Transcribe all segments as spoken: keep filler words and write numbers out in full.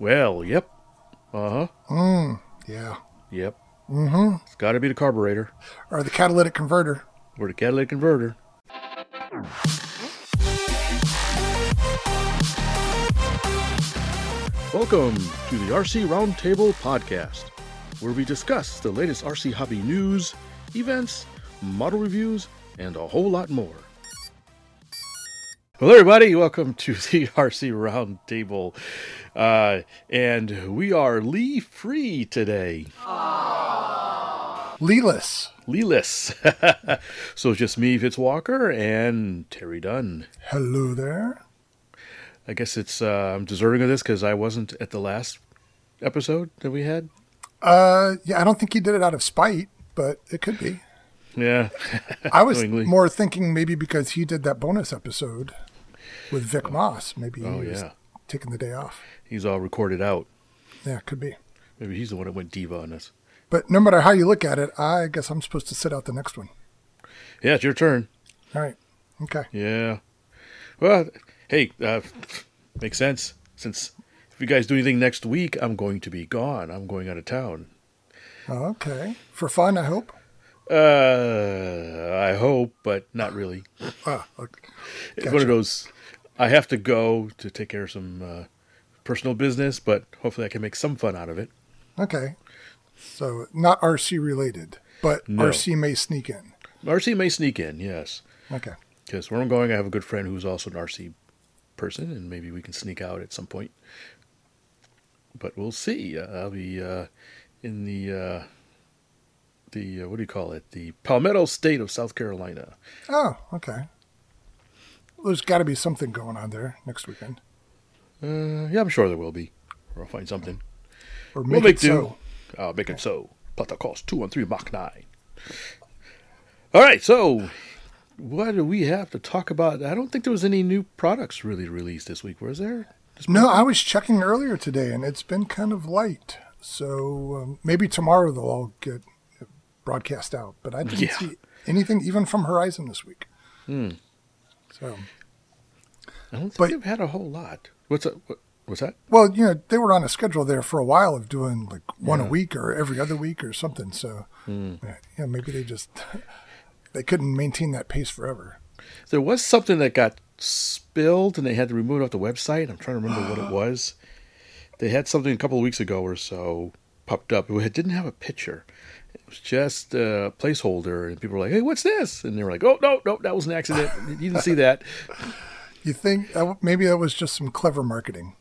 Well, yep. Uh-huh. Mm, yeah. Yep. Mm-hmm. It's got to be the carburetor. Or the catalytic converter. Or the catalytic converter. Welcome to the R C Roundtable Podcast, where we discuss the latest R C hobby news, events, model reviews, and a whole lot more. Well, everybody, welcome to the R C Roundtable, uh, and we are Lee-free today. Aww. Leeless. Leeless. So it's just me, Fitz Walker, and Terry Dunn. Hello there. I guess it's uh, I'm deserving of this because I wasn't at the last episode that we had. Uh, yeah, I don't think you did it out of spite, but it could be. Yeah. I was more thinking maybe because he did that bonus episode with Vic oh. Moss. Maybe he oh, was yeah. taking the day off. He's all recorded out. Yeah, could be. Maybe he's the one that went diva on us. But no matter how you look at it, I guess I'm supposed to sit out the next one. Yeah, it's your turn. All right. Okay. Yeah. Well, hey, uh, makes sense. Since if you guys do anything next week, I'm going to be gone. I'm going out of town. Okay. For fun, I hope. Uh, I hope, but not really. Ah, okay. Gotcha. It's one of those, I have to go to take care of some uh, personal business, but hopefully I can make some fun out of it. Okay. So not R C related, but no. R C may sneak in. R C may sneak in, yes. Okay. Because where I'm going, I have a good friend who's also an R C person, and maybe we can sneak out at some point. But we'll see. Uh, I'll be uh, in the... Uh, The, uh, what do you call it? The Palmetto State of South Carolina. Oh, okay. Well, there's got to be something going on there next weekend. Uh, yeah, I'm sure there will be. Or I'll find something. Or make, we'll make it do. so. I'll make okay. it so. Platakos two one three Mach nine. All right, so what do we have to talk about? I don't think there was any new products really released this week, was there? No, I was checking earlier today, and it's been kind of light. So um, maybe tomorrow they'll all get broadcast out, but I didn't yeah. see anything even from Horizon this week. Hmm. So, I don't think but, they've had a whole lot. What's that? What, what's that? Well, you know, they were on a schedule there for a while of doing like one yeah. a week or every other week or something. So, hmm. yeah, you know, maybe they just they couldn't maintain that pace forever. There was something that got spilled and they had to remove it off the website. I'm trying to remember what it was. They had something a couple of weeks ago or so popped up. It didn't have a picture. It was just a placeholder, and people were like, hey, what's this? And they were like, oh, no, no, that was an accident. You didn't see that. You think maybe that was just some clever marketing.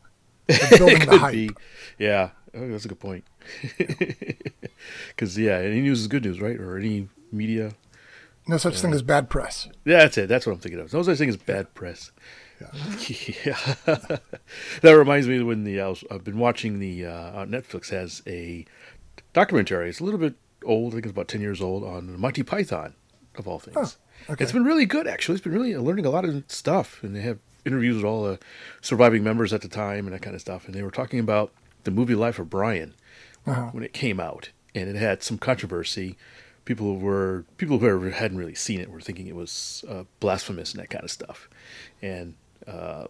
Building the hype. Be. Yeah, oh, that's a good point. Because, yeah. yeah, any news is good news, right? Or any media. No such uh, thing as bad press. Yeah, that's it. That's what I'm thinking of. No such thing as bad press. Yeah. yeah. That reminds me when the I was, I've been watching the uh, Netflix has a documentary. It's a little bit old, I think it's about ten years old, on Monty Python, of all things. Oh, okay. It's been really good, actually. It's been really learning a lot of stuff, and they have interviews with all the surviving members at the time and that kind of stuff, and they were talking about the movie Life of Brian uh-huh. when it came out, and it had some controversy. People were people who hadn't really seen it were thinking it was uh, blasphemous and that kind of stuff, and uh,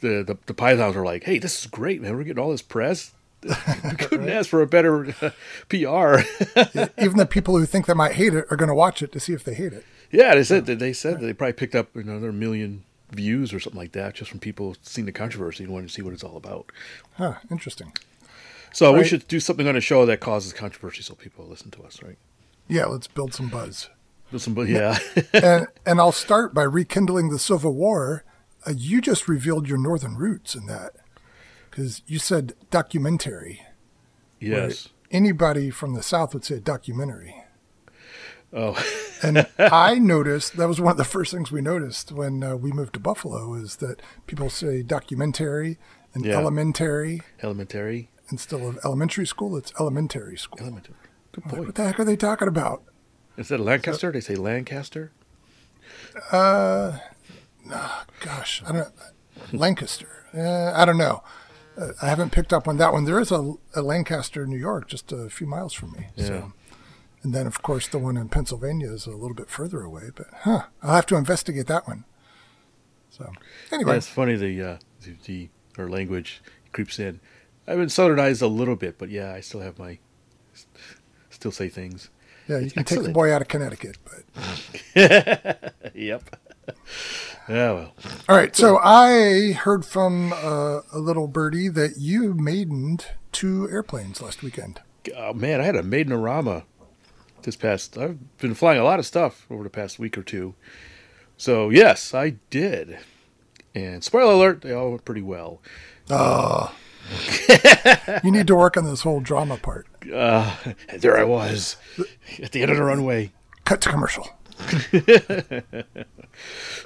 the, the, the Pythons were like, hey, this is great, man. We're getting all this press. We couldn't right? ask for a better uh, P R. Yeah, even the people who think they might hate it are going to watch it to see if they hate it. Yeah, they said yeah. that they said right. that they probably picked up another million views or something like that just from people seeing the controversy and wanting to see what it's all about. Huh, interesting. So right. we should do something on a show that causes controversy so people listen to us, right? Yeah, let's build some buzz. Build some buzz, yeah. and, and I'll start by rekindling the Civil War. Uh, you just revealed your northern roots in that. Because you said documentary. Yes. Anybody from the South would say documentary. Oh. And I noticed, that was one of the first things we noticed when uh, we moved to Buffalo, is that people say documentary and yeah. elementary. Elementary. Instead of elementary school, it's elementary school. Elementary. Good point. Like, what the heck are they talking about? Instead of Lancaster, so, they say Lancaster? Uh, oh, gosh, I don't know. Lancaster. Uh, I don't know. I haven't picked up on that one. There is a, a Lancaster, New York, just a few miles from me. Yeah. So. And then, of course, the one in Pennsylvania is a little bit further away. But, huh, I'll have to investigate that one. So, anyway. That's funny, the, uh, the, the our language creeps in. I've been soldernized a little bit, but yeah, I still have my, still say things. Yeah, you it's can excellent. Take the boy out of Connecticut, but. Yep. Yeah, well. All right, so I heard from uh, a little birdie that you maidened two airplanes last weekend. Oh, man, I had a maiden-orama this past, I've been flying a lot of stuff over the past week or two. So, yes, I did. And spoiler alert, they all went pretty well. Oh. Uh, you need to work on this whole drama part. Uh, and there I was at the end of the runway. Cut to commercial.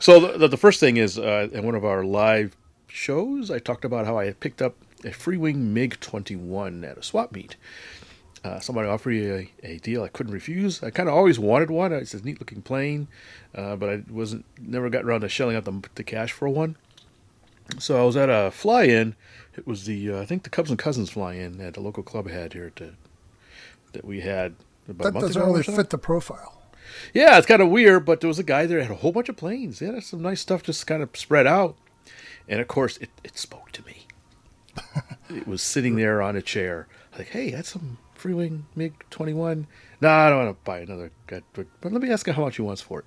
So the, the first thing is, uh, in one of our live shows, I talked about how I had picked up a Freewing mig twenty-one at a swap meet. Uh, somebody offered me a, a deal I couldn't refuse. I kind of always wanted one. It's a neat-looking plane, uh, but I wasn't never got around to shelling out the, the cash for one. So I was at a fly-in. It was the uh, I think the Cubs and Cousins fly-in at the local club had here to, that we had about that a month doesn't ago really fit the profile. Yeah, it's kind of weird, but there was a guy there that had a whole bunch of planes. Yeah, that's some nice stuff just kind of spread out. And, of course, it, it spoke to me. It was sitting there on a chair. Like, hey, that's some Freewing mig twenty-one. No, I don't want to buy another. But let me ask him how much he wants for it.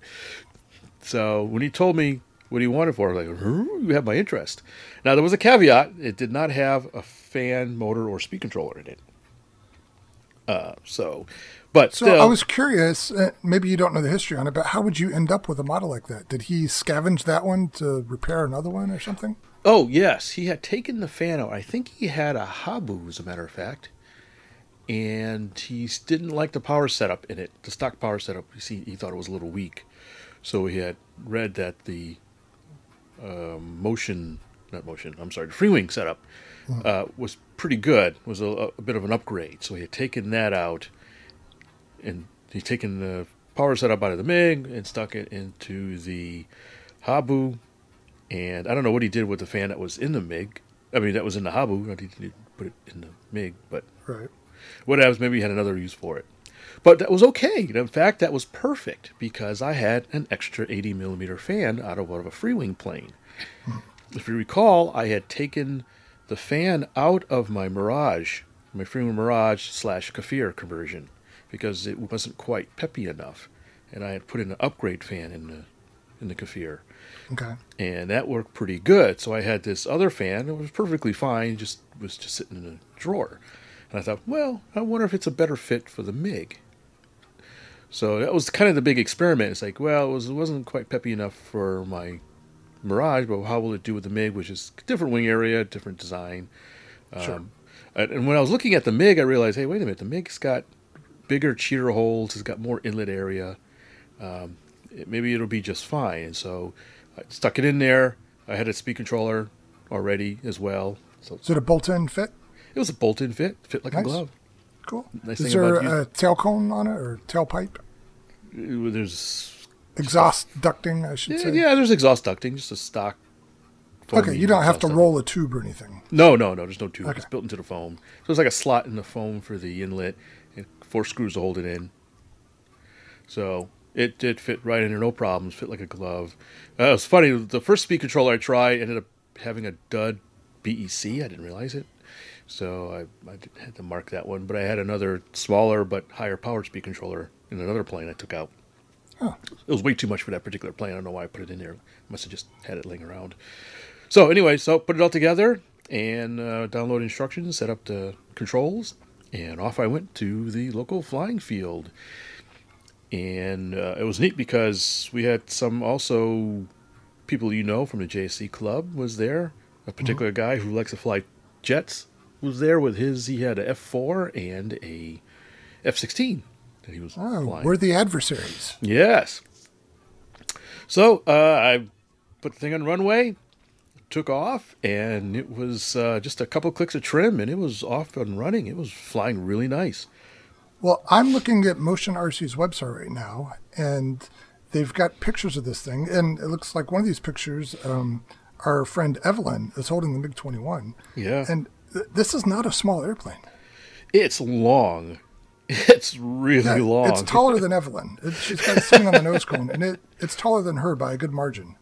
So when he told me what he wanted for it, I was like, you have my interest. Now, there was a caveat. It did not have a fan, motor, or speed controller in it. Uh, so... But so still, I was curious, maybe you don't know the history on it, but how would you end up with a model like that? Did he scavenge that one to repair another one or something? Oh, yes. He had taken the fan out. I think he had a Habu, as a matter of fact. And he didn't like the power setup in it, the stock power setup. You see, he thought it was a little weak. So he had read that the uh, motion, not motion, I'm sorry, the Freewing setup uh, was pretty good, was a, a bit of an upgrade. So he had taken that out. And he's taken the power setup out of the MiG and stuck it into the Habu. And I don't know what he did with the fan that was in the MiG. I mean, that was in the Habu. He didn't put it in the MiG, but right. Whatever. Maybe he had another use for it. But that was okay. In fact, that was perfect because I had an extra eighty millimeter fan out of one of a Freewing plane. If you recall, I had taken the fan out of my Mirage, my Freewing Mirage slash Kfir conversion, because it wasn't quite peppy enough, and I had put in an upgrade fan in the in the Kfir. Okay. And that worked pretty good. So I had this other fan that was perfectly fine, just was just sitting in a drawer. And I thought, well, I wonder if it's a better fit for the MiG. So that was kind of the big experiment. It's like, well, it, was, it wasn't quite peppy enough for my Mirage, but how will it do with the MiG, which is different wing area, different design. Sure. Um, and when I was looking at the MiG, I realized, hey, wait a minute, the MiG's got bigger cheater holes. It's got more inlet area. Um, it, maybe it'll be just fine. And so I stuck it in there. I had a speed controller already as well. So is it a bolt-in fit? It was a bolt-in fit. Fit like nice. A glove. Cool. Nice is there a tail cone on it or tailpipe? There's exhaust ducting, I should yeah, say. Yeah, there's exhaust ducting. Just a stock. Okay, you don't have to roll a tube or anything. No, no, no. There's no tube. Okay. It's built into the foam. So it's like a slot in the foam for the inlet. Four screws to hold it in. So it did fit right in there, no problems, fit like a glove. Uh, it was funny, the first speed controller I tried ended up having a dud B E C. I didn't realize it. So I, I had to mark that one. But I had another smaller but higher powered speed controller in another plane I took out. Huh. It was way too much for that particular plane. I don't know why I put it in there. Must have just had it laying around. So anyway, so put it all together and uh, download instructions, set up the controls. And off I went to the local flying field. And uh, it was neat because we had some also people you know from the J S C club was there. A particular mm-hmm. guy who likes to fly jets was there with his, he had an F four and a F sixteen that he was oh, flying. We're the adversaries. Yes. So uh, I put the thing on the runway, took off, and it was uh, just a couple clicks of trim, and it was off and running. It was flying really nice. Well, I'm looking at Motion R C's website right now, and they've got pictures of this thing, and it looks like one of these pictures, um, our friend Evelyn is holding the mig twenty-one. Yeah. And th- this is not a small airplane. It's long. It's really yeah, long. It's taller than Evelyn. It, she's got a thing on the nose cone, and it, it's taller than her by a good margin.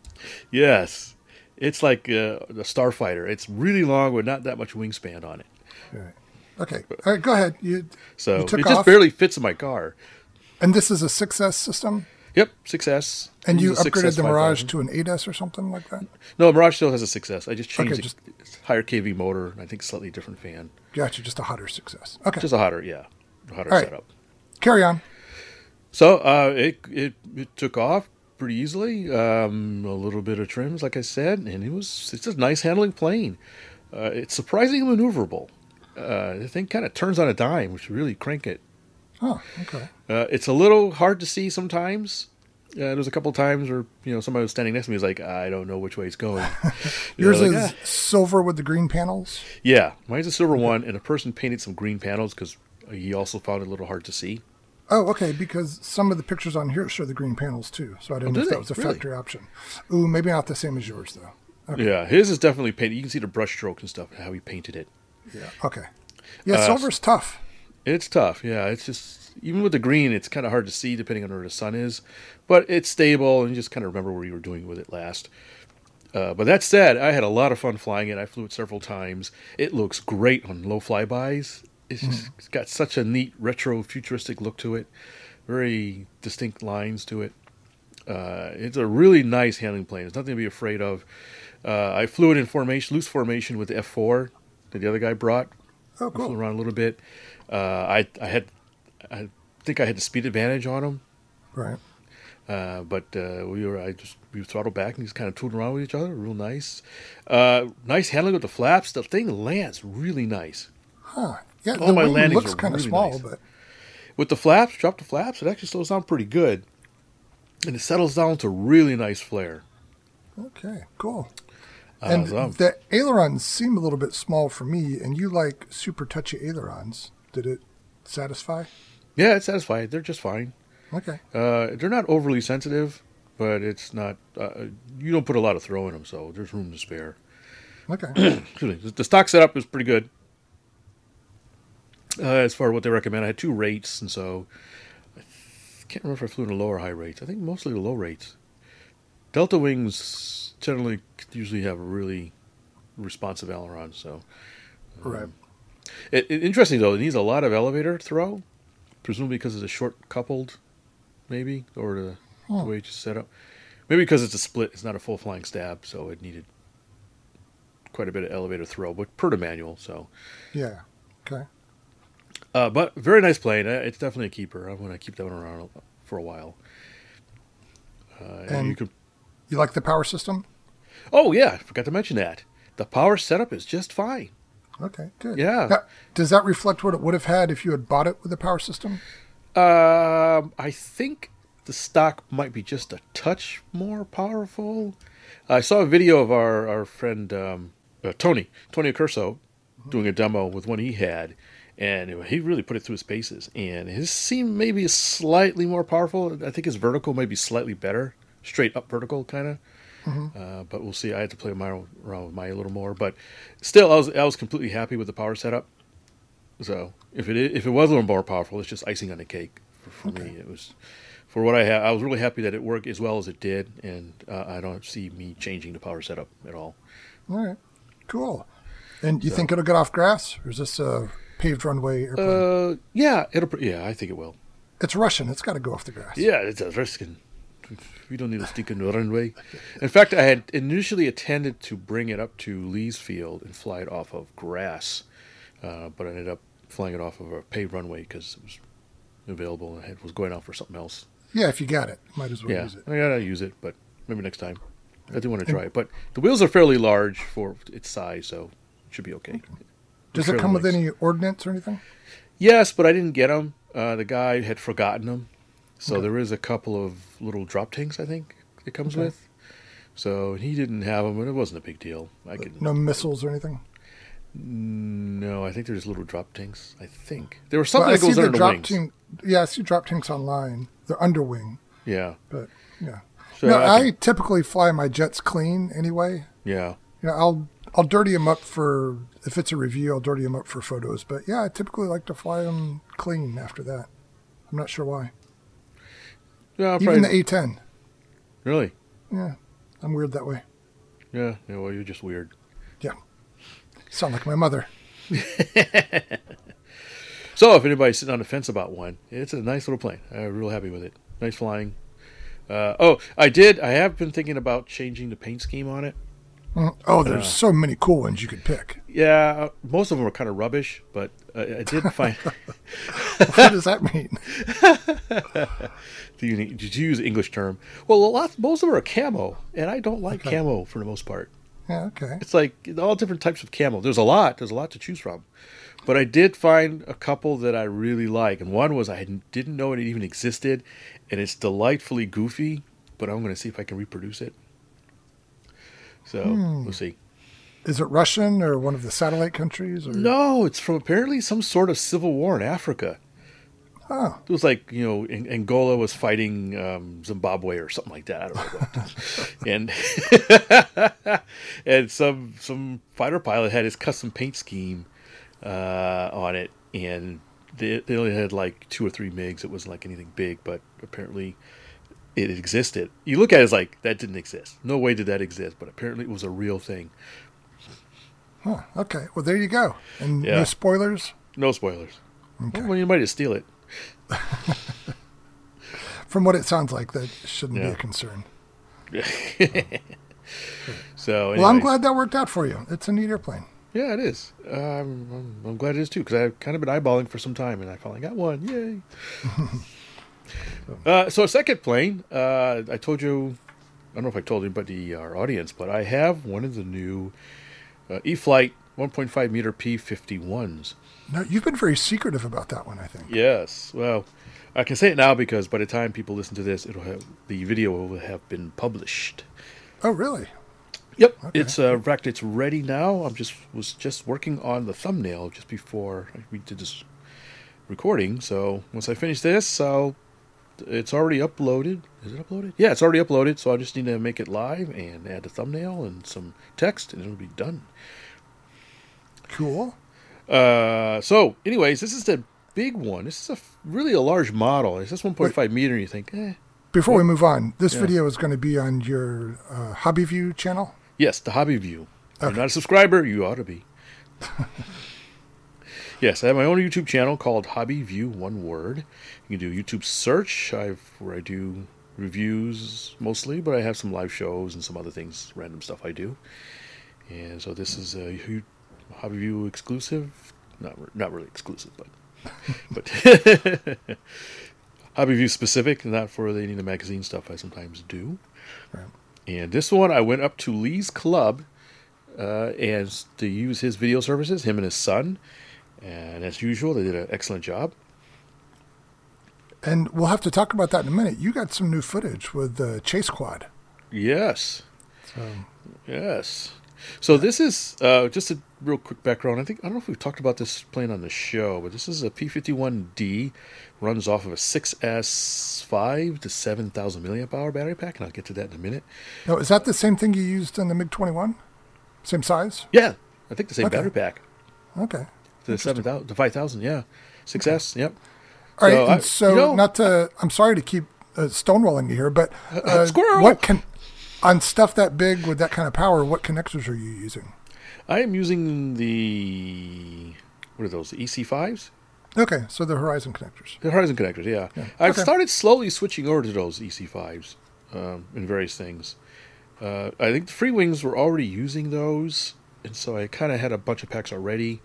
Yes. It's like uh, the Starfighter. It's really long with not that much wingspan on it. All right. Okay. All right, go ahead. You, so you took it off. Just barely fits in my car. And this is a six S system? Yep, six S. And you upgraded the Mirage to an eight S or something like that? No, Mirage still has a six S. I just changed okay, just, it. Higher K V motor, and I think slightly different fan. Gotcha, just a hotter six S. Okay. Just a hotter, yeah. A hotter All setup. Right. Carry on. So uh, it, it it took off pretty easily. Um, a little bit of trims, like I said, and it was it's a nice handling plane. Uh, it's surprisingly maneuverable. Uh, the thing kind of turns on a dime, which really crank it. Oh, okay. Uh, it's a little hard to see sometimes. Uh, there was a couple times where you know somebody was standing next to me was like, I don't know which way it's going. Yours like, is ah. silver with the green panels? Yeah, mine's a silver okay. one, and a person painted some green panels because he also found it a little hard to see. Oh, okay, because some of the pictures on here show the green panels, too. So I didn't oh, know if that was a really? factory option. Ooh, maybe not the same as yours, though. Okay. Yeah, his is definitely painted. You can see the brush strokes and stuff, how he painted it. Yeah, okay. Yeah, uh, silver's tough. It's tough, yeah. It's just, even with the green, it's kind of hard to see depending on where the sun is. But it's stable, and you just kind of remember where you were doing with it last. Uh, but that said, I had a lot of fun flying it. I flew it several times. It looks great on low flybys. It's, just, it's got such a neat retro futuristic look to it, very distinct lines to it. Uh, it's a really nice handling plane. It's nothing to be afraid of. Uh, I flew it in formation, loose formation with the F four that the other guy brought. Oh, cool. I flew around a little bit. Uh, I I had, I think I had the speed advantage on him. Right. Uh, but uh, we were I just we throttled back and just kind of tooled around with each other. Real nice. Uh, nice handling with the flaps. The thing lands really nice. Huh. Yeah, all my landings looks kind of really small, nice. But with the flaps, drop the flaps, it actually slows down pretty good, and it settles down to really nice flare. Okay, cool. Uh, and so the ailerons seem a little bit small for me, and you like super touchy ailerons. Did it satisfy? Yeah, it satisfied. They're just fine. Okay. Uh, they're not overly sensitive, but it's not. Uh, you don't put a lot of throw in them, so there's room to spare. Okay. Excuse me. The stock setup is pretty good. Uh, as far as what they recommend, I had two rates, and so I can't remember if I flew in the low or high rates. I think mostly the low rates. Delta wings generally usually have a really responsive aileron. So, um, right. It, it, interesting, though, it needs a lot of elevator throw, presumably because it's a short coupled, maybe, or the, oh. the way it's just set up. Maybe because it's a split, it's not a full flying stab, so it needed quite a bit of elevator throw, but per the manual. So. Yeah, okay. Uh, but very nice plane. It's definitely a keeper. I want to keep that one around for a while. Uh, and, and you could, you like the power system? Oh, yeah. I forgot to mention that. The power setup is just fine. Okay, good. Yeah. Now, does that reflect what it would have had if you had bought it with the power system? Um, I think the stock might be just a touch more powerful. I saw a video of our, our friend um, uh, Tony, Tony Accurso, mm-hmm. doing a demo with one he had. And he really put it through his paces. And his seam maybe is slightly more powerful. I think his vertical might be slightly better. Straight up vertical, kind of. Mm-hmm. Uh, but we'll see. I had to play my, around with mine a little more. But still, I was I was completely happy with the power setup. So if it if it was a little more powerful, it's just icing on the cake. For, for okay. me, it was for what I had. I was really happy that it worked as well as it did. And uh, I don't see me changing the power setup at all. All right. Cool. And do you so. think it'll get off grass? Or is this a... paved runway airplane? Uh, yeah, it'll. Yeah, I think it will. It's Russian. It's got to go off the grass. Yeah, it's a Russian. We don't need a stinking runway. In fact, I had initially intended to bring it up to Lee's Field and fly it off of grass, uh, but I ended up flying it off of a paved runway because it was available and it was going out for something else. Yeah, if you got it, might as well yeah, use it. I gotta use it, but maybe next time. I do want to try it, but the wheels are fairly large for its size, so it should be okay. okay. Does it come with any ordnance or anything? Yes, but I didn't get them. Uh, the guy had forgotten them. So okay. there is a couple of little drop tanks, I think, it comes okay. with. So he didn't have them, and it wasn't a big deal. I could No missiles or anything? No, I think there's little drop tanks, I think. There was something well, that goes under the, the wings. Tank, yeah, I see drop tanks online. They're under wing. Yeah. But, yeah. So no, I, I typically fly my jets clean anyway. Yeah. You know, I'll... I'll dirty them up for, if it's a review, I'll dirty them up for photos. But yeah, I typically like to fly them clean after that. I'm not sure why. Yeah, I'll Even probably... the A ten. Really? Yeah. I'm weird that way. Yeah, yeah, well, you're just weird. Yeah. Sound like my mother. So if anybody's sitting on the fence about one, it's a nice little plane. I'm real happy with it. Nice flying. Uh, oh, I did. I have been thinking about changing the paint scheme on it. Oh, there's uh, so many cool ones you could pick. Yeah, most of them are kind of rubbish, but uh, I did find... What does that mean? Do you, did you use the English term? Well, a lot, most of them are camo, and I don't like okay. camo for the most part. Yeah, okay. It's like all different types of camo. There's a lot. There's a lot to choose from. But I did find a couple that I really like, and one was I didn't know it even existed, and it's delightfully goofy, but I'm going to see if I can reproduce it. So hmm. we'll see. Is it Russian or one of the satellite countries? Or? No, it's from apparently some sort of civil war in Africa. Huh. It was like, you know, in, Angola was fighting um, Zimbabwe or something like that. I don't know. and and some some fighter pilot had his custom paint scheme uh, on it, and they, they only had like two or three MiGs. It wasn't like anything big, but apparently it existed. You look at it as like, that didn't exist. No way did that exist, but apparently it was a real thing. Huh, okay. Well, there you go. And yeah. no spoilers? No spoilers. Okay. Well, you might just steal it. From what it sounds like, that shouldn't yeah. be a concern. so, Well, I'm glad that worked out for you. It's a neat airplane. Yeah, it is. Um, I'm, I'm glad it is, too, because I've kind of been eyeballing for some time, and I finally got one. Yay! Uh, so a second plane, uh, I told you, I don't know if I told anybody, our audience, but I have one of the new uh, E-flight one point five meter P fifty-ones. Now, you've been very secretive about that one, I think. Yes. Well, I can say it now because by the time people listen to this, it'll have, the video will have been published. Oh, really? Yep. Okay. It's uh, in fact, it's ready now. I'm just was just working on the thumbnail just before we did this recording. So once I finish this, I'll... It's already uploaded. Is it uploaded? Yeah, it's already uploaded, so I just need to make it live and add a thumbnail and some text, and it'll be done. Cool. Uh, so, anyways, this is the big one. This is a really a large model. It's just one point five meter, and you think, eh. Before what? we move on, this yeah. video is going to be on your uh, Hobby View channel? Yes, the Hobby View. Okay. If you're not a subscriber, you ought to be. Yes, I have my own YouTube channel called Hobby View, one word. You can do YouTube search, I've, where I do reviews mostly, but I have some live shows and some other things, random stuff I do. And so this is a Hobby View exclusive. Not not really exclusive, but but Hobby View specific, not for any of the magazine stuff I sometimes do. Right. And this one, I went up to Lee's Club uh, and to use his video services, him and his son. And as usual, they did an excellent job. And we'll have to talk about that in a minute. You got some new footage with the Chase Quad. Yes. So. Yes. So yeah. this is, uh, just a real quick background. I think I don't know if we've talked about this plane on the show, but this is a P fifty-one D. Runs off of a six S five to seven thousand milliamp hour battery pack, and I'll get to that in a minute. Now, is that the same thing you used in the MiG twenty-one? Same size? Yeah. I think the same okay. battery pack. Okay. The seven thousand, the five thousand, yeah, six S, okay. yep. All so right, and I, so you know, not to. I'm sorry to keep uh, stonewalling you here, but uh, uh, squirrel. What can on stuff that big with that kind of power? What connectors are you using? I am using the what are those? The E C fives. Okay, so the Horizon connectors. The Horizon connectors, yeah. yeah. I've okay. started slowly switching over to those E C fives um, in various things. Uh, I think the Freewings were already using those, and so I kind of had a bunch of packs already.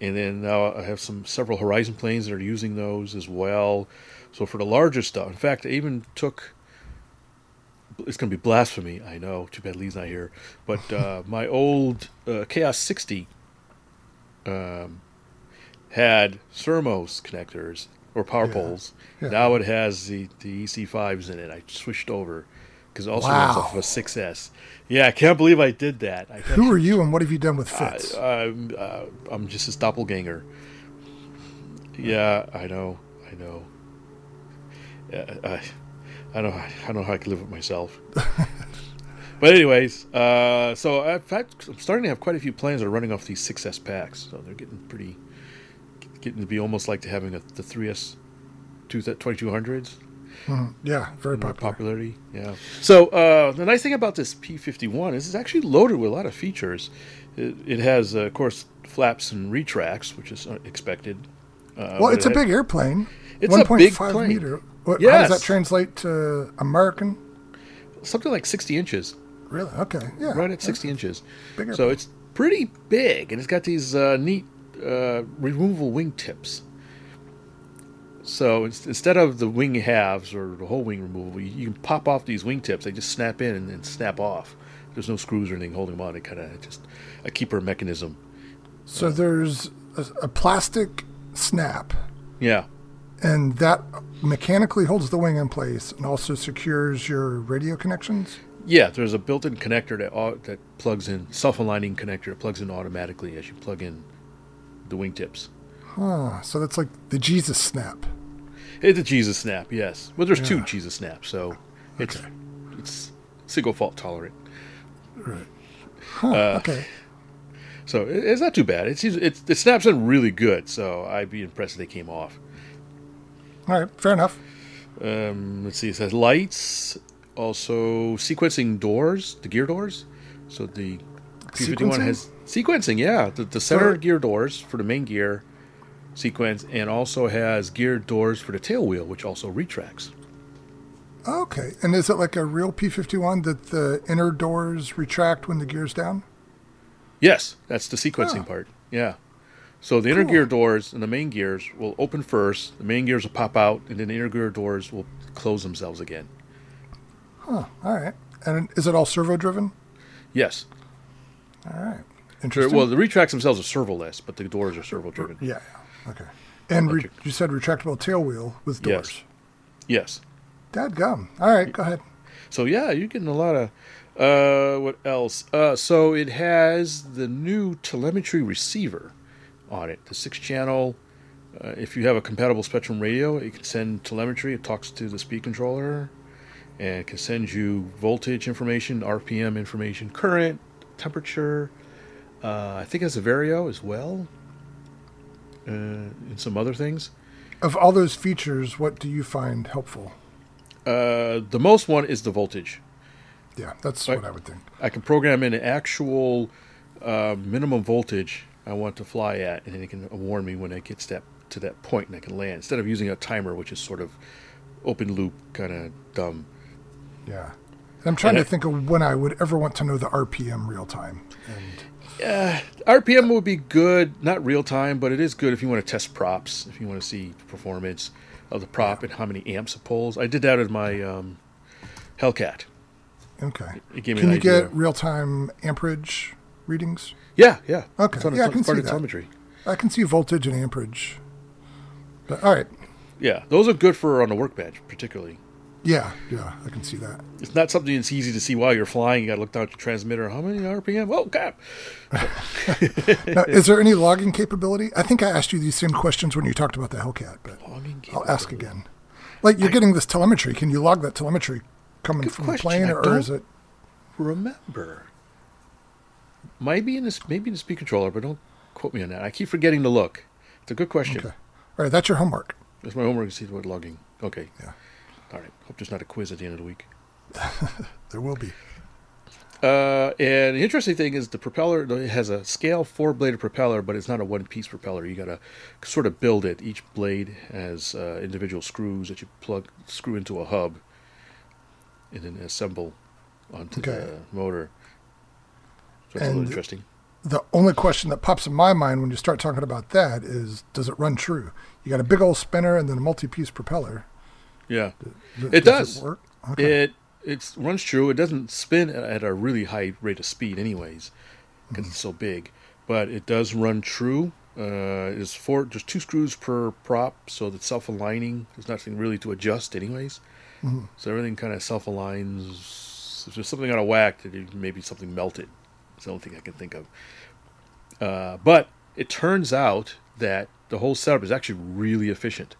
And then now I have some several Horizon planes that are using those as well. So for the larger stuff, in fact, I even took, it's going to be blasphemy, I know, too bad Lee's not here, but uh, my old uh, Chaos sixty um, had Sermos connectors or power yeah. poles. Yeah. Now it has the, the E C fives in it. I switched over because it also wow. runs off of a six S. Yeah, I can't believe I did that. I Who are you, and what have you done with Fitz? I, I'm, uh, I'm just his doppelganger. Yeah, I know, I know. Yeah, I, I don't, I don't know how I can live with myself. But anyways, uh, so I've had, I'm starting to have quite a few planes that are running off these six S packs. So they're getting pretty, getting to be almost like to having a, the three S, two twenty-two hundreds. Mm-hmm. Yeah, very popular. Popularity, yeah. So uh, the nice thing about this P fifty-one is it's actually loaded with a lot of features. It, it has, uh, of course, flaps and retracts, which is expected. Uh, well, it's it a had, big airplane. It's a big plane. Meter. What, yes. How does that translate to American? Something like sixty inches. Really? Okay. Yeah. Right at sixty inches. Bigger. So it's pretty big, and it's got these uh, neat uh, removable wingtips. So it's, instead of the wing halves or the whole wing removal, you, you can pop off these wingtips. They just snap in and, and snap off. There's no screws or anything holding them on. It kind of just a keeper mechanism. So uh, there's a, a plastic snap. Yeah. And that mechanically holds the wing in place and also secures your radio connections? Yeah, there's a built-in connector that uh, that plugs in, self-aligning connector that plugs in automatically as you plug in the wingtips. Huh, so that's like the Jesus snap. It's a Jesus snap, yes. Well, there's yeah. two Jesus snaps, so it's okay. it's single fault tolerant. Right. Huh, uh, okay. So it, it's not too bad. It's, it's it snaps in really good, so I'd be impressed if they came off. All right, fair enough. Um, let's see, it says lights, also sequencing doors, the gear doors. So the P fifty-one has sequencing, yeah. The, the center gear doors for the main gear sequence, and also has geared doors for the tail wheel, which also retracts. Okay, and is it like a real P fifty-one that the inner doors retract when the gear's down? Yes, that's the sequencing ah. part, yeah. So the inner cool. gear doors and the main gears will open first. The main gears will pop out, and then the inner gear doors will close themselves again. Huh. All right. And is it all servo-driven? Yes. All right. Interesting. Well, the retracts themselves are servoless, but the doors are servo-driven. Yeah. Okay. And re- you said retractable tail wheel with doors. Yes. Yes. Dadgum. All right. Go ahead. So, yeah, you're getting a lot of... Uh, what else? Uh, so it has the new telemetry receiver on it, the six channel. Uh, if you have a compatible Spectrum radio, it can send telemetry. It talks to the speed controller and can send you voltage information, R P M information, current, temperature. Uh, I think it has a Vario as well, uh, and some other things. Of all those features, what do you find helpful? Uh, the most one is the voltage. Yeah, that's I, what I would think. I can program in an actual uh, minimum voltage I want to fly at, and then it can warn me when it gets that, to that point and I can land, instead of using a timer, which is sort of open loop, kind of dumb. Yeah. And I'm trying and to I, think of when I would ever want to know the R P M real time. Yeah, uh, R P M would be good, not real time, but it is good if you want to test props, if you want to see the performance of the prop yeah. and how many amps it pulls. I did that with my um, Hellcat. Okay. It gave me Can an you idea. Get real time amperage readings? Yeah, yeah. Okay. It's on, yeah, it's I can part see of that. Telemetry. I can see voltage and amperage. But, all right. Yeah, those are good for on the workbench, particularly. Yeah, yeah, I can see that. It's not something that's easy to see while you're flying. You got to look down at your transmitter. How many R P M? Oh, crap. Now, is there any logging capability? I think I asked you these same questions when you talked about the Hellcat, but I'll ask again. Like, you're I, getting this telemetry. Can you log that telemetry coming from question. The plane, or, or is it? Remember. Might be in this, maybe in the speed controller, but don't quote me on that. I keep forgetting to look. It's a good question. Okay. All right, that's your homework. That's my homework. See what logging. Okay. Yeah. All right. Hope there's not a quiz at the end of the week. There will be. Uh, and the interesting thing is the propeller. It has a scale four-bladed propeller, but it's not a one-piece propeller. You got to sort of build it. Each blade has uh, individual screws that you plug screw into a hub, and then assemble onto okay. the motor. So that's and a little interesting. The only question that pops in my mind when you start talking about that is, does it run true? You got a big old spinner and then a multi-piece propeller. Yeah, D- it does. Does it work? Okay. It it's, runs true. It doesn't spin at a really high rate of speed anyways, because mm-hmm. it's so big. But it does run true. Uh, it's four, there's two screws per prop, so the self-aligning, there's nothing really to adjust anyways. Mm-hmm. So everything kind of self-aligns. If there's something out of whack, maybe something melted. It's the only thing I can think of. Uh, but it turns out that the whole setup is actually really efficient.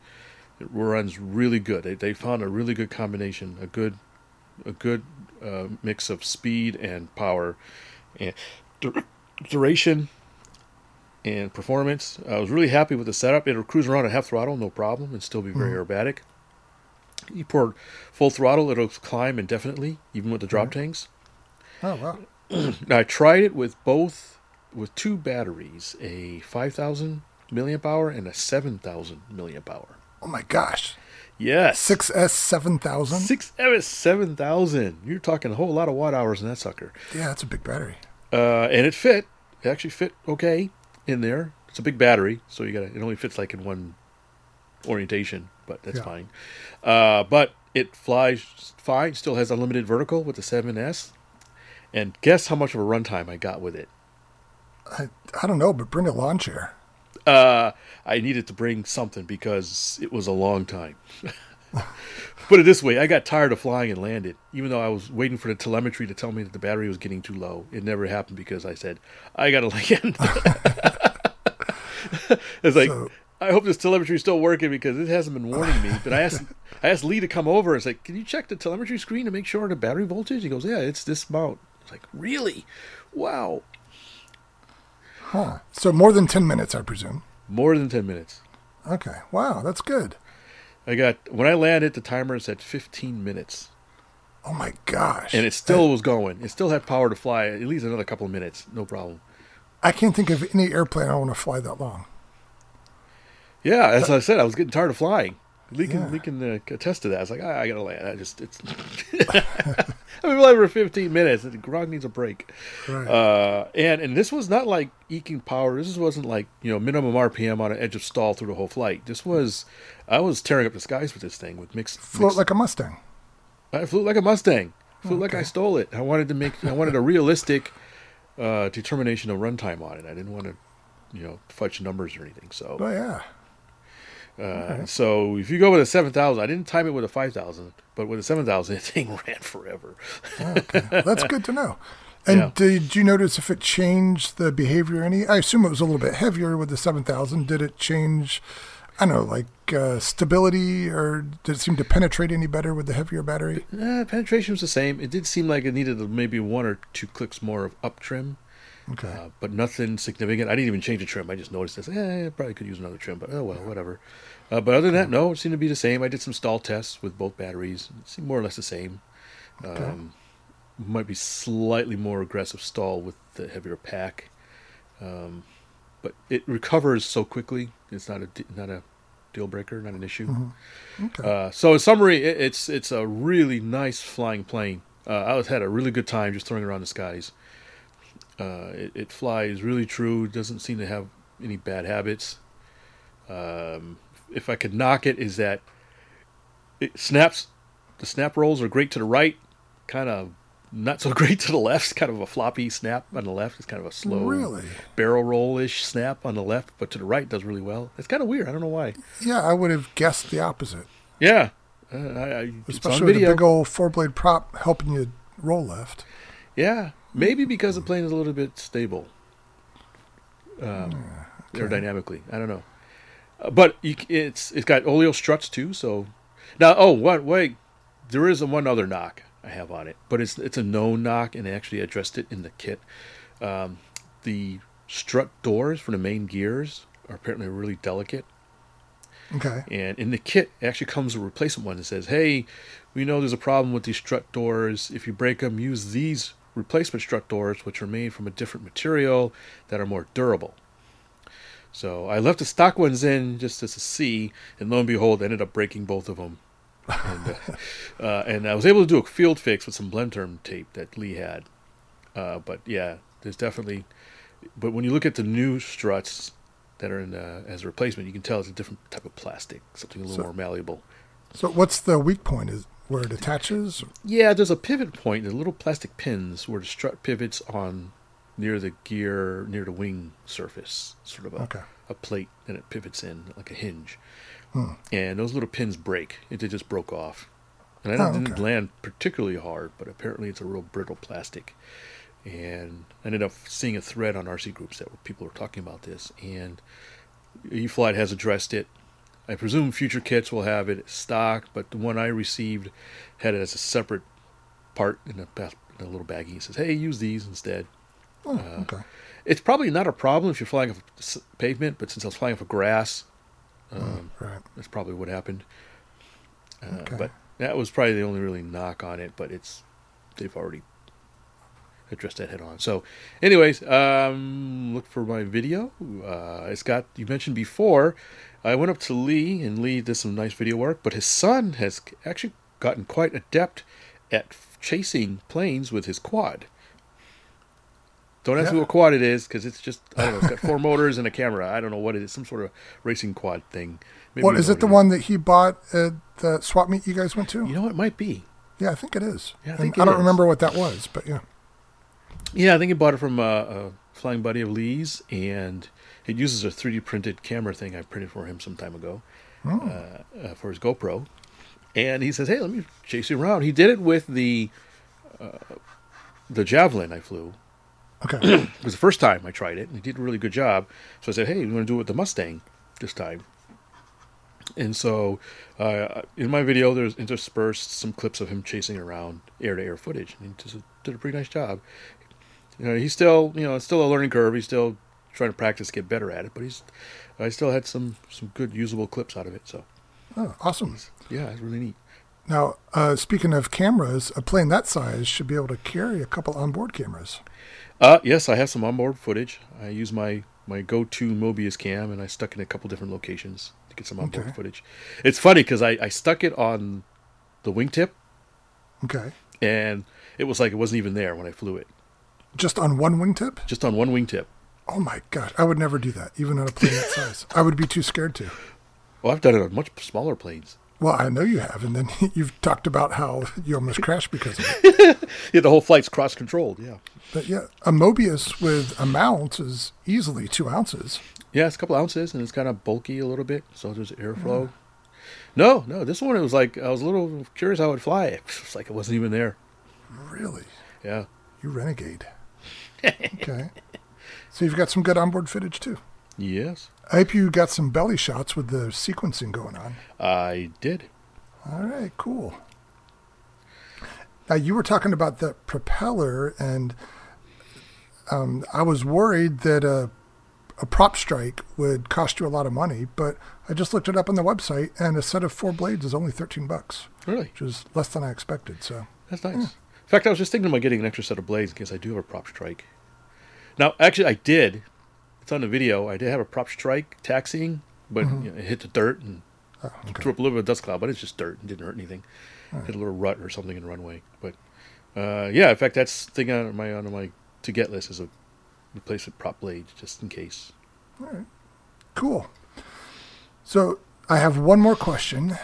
It runs really good. They, they found a really good combination, a good a good uh, mix of speed and power and dur- duration and performance. I was really happy with the setup. It'll cruise around at half throttle, no problem, and still be very mm-hmm. aerobatic. you pour full throttle, it'll climb indefinitely, even with the drop mm-hmm. tanks. Oh, wow. Now, I tried it with both, with two batteries, a five thousand milliamp hour and a seven thousand milliamp hour. Oh, my gosh. Yes. six S seven thousand? six S seven thousand. You're talking a whole lot of watt hours in that sucker. Yeah, that's a big battery. Uh, and it fit. It actually fit okay in there. It's a big battery, so you gotta. It only fits like in one orientation, but that's yeah. fine. Uh, but it flies fine. Still has unlimited vertical with the seven S. And guess how much of a runtime I got with it? I I don't know, but bring a lawn chair. Uh, I needed to bring something because it was a long time. Put it this way, I got tired of flying and landed, even though I was waiting for the telemetry to tell me that the battery was getting too low. It never happened because I said, I got to land. It's like, so, I hope this telemetry is still working because it hasn't been warning me. But I asked I asked Lee to come over. It's like, can you check the telemetry screen to make sure the battery voltage? He goes, yeah, it's this amount. I was like, really? Wow. Huh. So more than ten minutes, I presume. More than ten minutes. Okay. Wow, that's good. I got, when I landed, the timer is at fifteen minutes. Oh my gosh. And it still that, was going. It still had power to fly at least another couple of minutes. No problem. I can't think of any airplane I want to fly that long. Yeah, as but, I said, I was getting tired of flying. Lee can, yeah. Lee can uh, attest to that. I was like, ah, I got to land. I just, it's, I've been flying for fifteen minutes. The grog needs a break. Right. Uh, and, and this was not like eking power. This wasn't like, you know, minimum R P M on an edge of stall through the whole flight. This was, I was tearing up the skies with this thing with mixed. Float mixed, like a Mustang. I flew like a Mustang. Flew okay. like I stole it. I wanted to make, I wanted a realistic uh, determination of runtime on it. I didn't want to, you know, fudge numbers or anything. So. Oh, yeah. Uh, okay. So if you go with a seven thousand, I didn't time it with a five thousand, but with a seven thousand, the thing ran forever. Okay. Well, that's good to know. And yeah. did you notice if it changed the behavior any? I assume it was a little bit heavier with the seven thousand. Did it change, I don't know, like uh, stability, or did it seem to penetrate any better with the heavier battery? Uh, penetration was the same. It did seem like it needed maybe one or two clicks more of up trim. Okay. Uh, but nothing significant. I didn't even change the trim. I just noticed this. Eh, I probably could use another trim, but oh well, whatever. Uh, but other than that, no, it seemed to be the same. I did some stall tests with both batteries. It seemed more or less the same. Okay. Um, might be slightly more aggressive stall with the heavier pack. Um, but it recovers so quickly. It's not a, not a deal breaker, not an issue. Mm-hmm. Okay. Uh, so in summary, it, it's, it's a really nice flying plane. Uh, I had a really good time just throwing around the skies. Uh, it, it flies really true. Doesn't seem to have any bad habits. Um, if I could knock it, is that it snaps. The snap rolls are great to the right, kind of not so great to the left. It's kind of a floppy snap on the left. It's kind of a slow really? barrel roll-ish snap on the left, but to the right does really well. It's kind of weird. I don't know why. Yeah, I would have guessed the opposite. Yeah. Uh, I, I, Especially with the big old four-blade prop helping you roll left. Yeah. Maybe because the plane is a little bit stable, um, okay. aerodynamically. I don't know, uh, but you, it's it's got oleo struts too. So now, oh, what? Wait, there is a one other knock I have on it, but it's it's a known knock, and I actually addressed it in the kit. Um, the strut doors for the main gears are apparently really delicate. Okay. And in the kit, it actually comes a replacement one that says, "Hey, we know there's a problem with these strut doors. If you break them, use these." Replacement strut doors, which are made from a different material that are more durable. So I left the stock ones in just as a C, and lo and behold, I ended up breaking both of them. And, uh, uh, and I was able to do a field fix with some Blenderm tape that Lee had. Uh, but yeah, there's definitely. But when you look at the new struts that are in uh, as a replacement, you can tell it's a different type of plastic, something a little so, more malleable. So what's the weak point? Is where it attaches? Yeah, there's a pivot point, the little plastic pins where the strut pivots on near the gear, near the wing surface, sort of a, okay. a plate, and it pivots in like a hinge. Hmm. And those little pins break. It just broke off. And I oh, didn't okay. land particularly hard, but apparently it's a real brittle plastic. And I ended up seeing a thread on R C Groups that were, people were talking about this. And E-Flight has addressed it. I presume future kits will have it stock, but the one I received had it as a separate part in a, in a little baggie. It says, hey, use these instead. Oh, uh, okay. It's probably not a problem if you're flying off pavement, but since I was flying off of grass, um, oh, right. that's probably what happened. Uh, okay. But that was probably the only really knock on it, but it's they've already addressed that head on. So anyways, um, look for my video. Uh, it's got, you mentioned before, I went up to Lee, and Lee did some nice video work, but his son has actually gotten quite adept at chasing planes with his quad. Don't ask yeah. me what quad it is, because it's just, I don't know, it's got four motors and a camera. I don't know what it is, some sort of racing quad thing. Maybe what, is it the one that he bought at the swap meet you guys went to? You know, it might be. Yeah, I think it is. Yeah, I, think it I don't is. remember what that was, but yeah. Yeah, I think he bought it from a, a flying buddy of Lee's, and it uses a three D printed camera thing I printed for him some time ago oh. uh, uh, for his GoPro. And he says, hey, let me chase you around. He did it with the, uh, the Javelin I flew. Okay. It was the first time I tried it, and he did a really good job. So I said, hey, you want to do it with the Mustang this time? And so uh, in my video, there's interspersed some clips of him chasing around air-to-air footage. And he just did a pretty nice job. You know, he's still, you know, it's still a learning curve. He's still trying to practice, get better at it. But he's, I still had some, some good usable clips out of it. So, oh, awesome. Yeah, it's really neat. Now, uh, speaking of cameras, a plane that size should be able to carry a couple onboard cameras. Uh, yes, I have some onboard footage. I use my, my go-to Mobius Cam, and I stuck it in a couple different locations to get some onboard okay. footage. It's funny because I, I stuck it on the wingtip. Okay. And it was like it wasn't even there when I flew it. Just on one wingtip? Just on one wingtip. Oh, my gosh. I would never do that, even on a plane that size. I would be too scared to. Well, I've done it on much smaller planes. Well, I know you have, and then you've talked about how you almost crashed because of it. Yeah, the whole flight's cross-controlled, yeah. But yeah, a Mobius with a mount is easily two ounces. Yeah, it's a couple ounces, and it's kind of bulky a little bit, so there's airflow. Yeah. No, no, this one, it was like, I was a little curious how it would fly. It was like it wasn't even there. Really? Yeah. You renegade. Okay. So you've got some good onboard footage, too. Yes. I hope you got some belly shots with the sequencing going on. I did. All right, cool. Now, you were talking about the propeller, and um, I was worried that a, a prop strike would cost you a lot of money, but I just looked it up on the website, and a set of four blades is only thirteen bucks. Really? Which is less than I expected, so. That's nice. Yeah. In fact, I was just thinking about getting an extra set of blades in case I do have a prop strike. Now, actually, I did. It's on the video. I did have a prop strike taxiing, but mm-hmm. you know, it hit the dirt and oh, okay. threw up a little bit of dust cloud, but it's just dirt and didn't hurt anything. Right. Hit a little rut or something in the runway. But uh, yeah, in fact, that's the thing on my on my to get list is a replacement prop blade just in case. All right, cool. So I have one more question.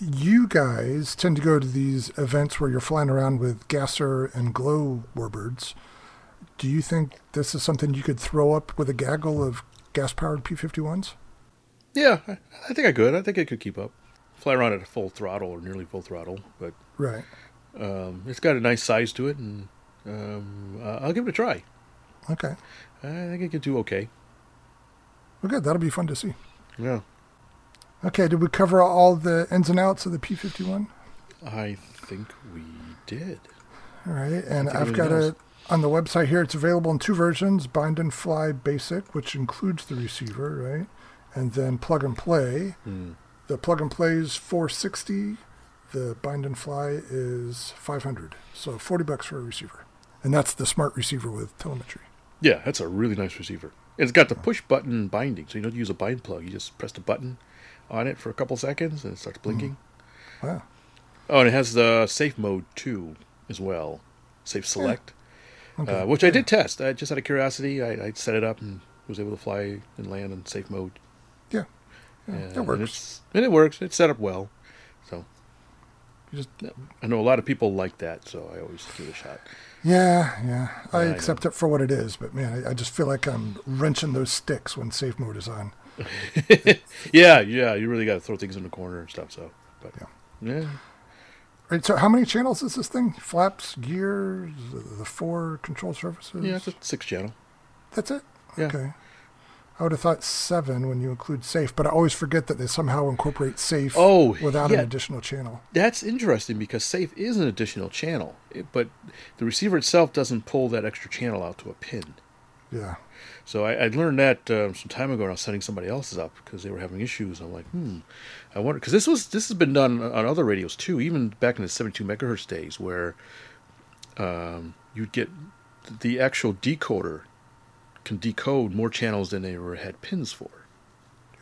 You guys tend to go to these events where you're flying around with gasser and glow warbirds. Do you think this is something you could throw up with a gaggle of gas-powered P fifty-ones? Yeah, I, I think I could. I think I could keep up. Fly around at a full throttle or nearly full throttle. But right. Um, it's got a nice size to it, and um, uh, I'll give it a try. Okay. I think I could do okay. Well, good. That'll be fun to see. Yeah. Okay, did we cover all the ins and outs of the P fifty-one? I think we did. All right, and I've got a... On the website here, it's available in two versions, Bind and Fly Basic, which includes the receiver, right? And then Plug and Play. Mm. The Plug and Play is four sixty. The Bind and Fly is five hundred. So forty bucks for a receiver. And that's the smart receiver with telemetry. Yeah, that's a really nice receiver. It's got the push button binding, so you don't use a bind plug. You just press the button on it for a couple seconds, and it starts blinking. Mm. Wow. Oh, and it has the safe mode, too, as well. Safe select. Yeah. Okay. Uh, which I did test. I just out of curiosity, I, I set it up and was able to fly and land in safe mode. Yeah, yeah and, it works. And, it's, and it works. It's set up well. So, you just I know a lot of people like that, so I always give it a shot. Yeah, yeah. I, I accept know. it for what it is, but man, I, I just feel like I'm wrenching those sticks when safe mode is on. yeah, yeah. You really got to throw things in the corner and stuff. So, but yeah. yeah. All right, so how many channels is this thing? Flaps, gears, the four control surfaces? Yeah, it's a six channel. That's it? Yeah. Okay. I would have thought seven when you include safe, but I always forget that they somehow incorporate safe oh, without yeah. an additional channel. That's interesting because safe is an additional channel, but the receiver itself doesn't pull that extra channel out to a pin. Yeah. So I, I learned that uh, some time ago, and I was setting somebody else's up because they were having issues. I'm like, hmm, I wonder, because this was this has been done on other radios too, even back in the seventy-two megahertz days, where um, you'd get the actual decoder can decode more channels than they were had pins for.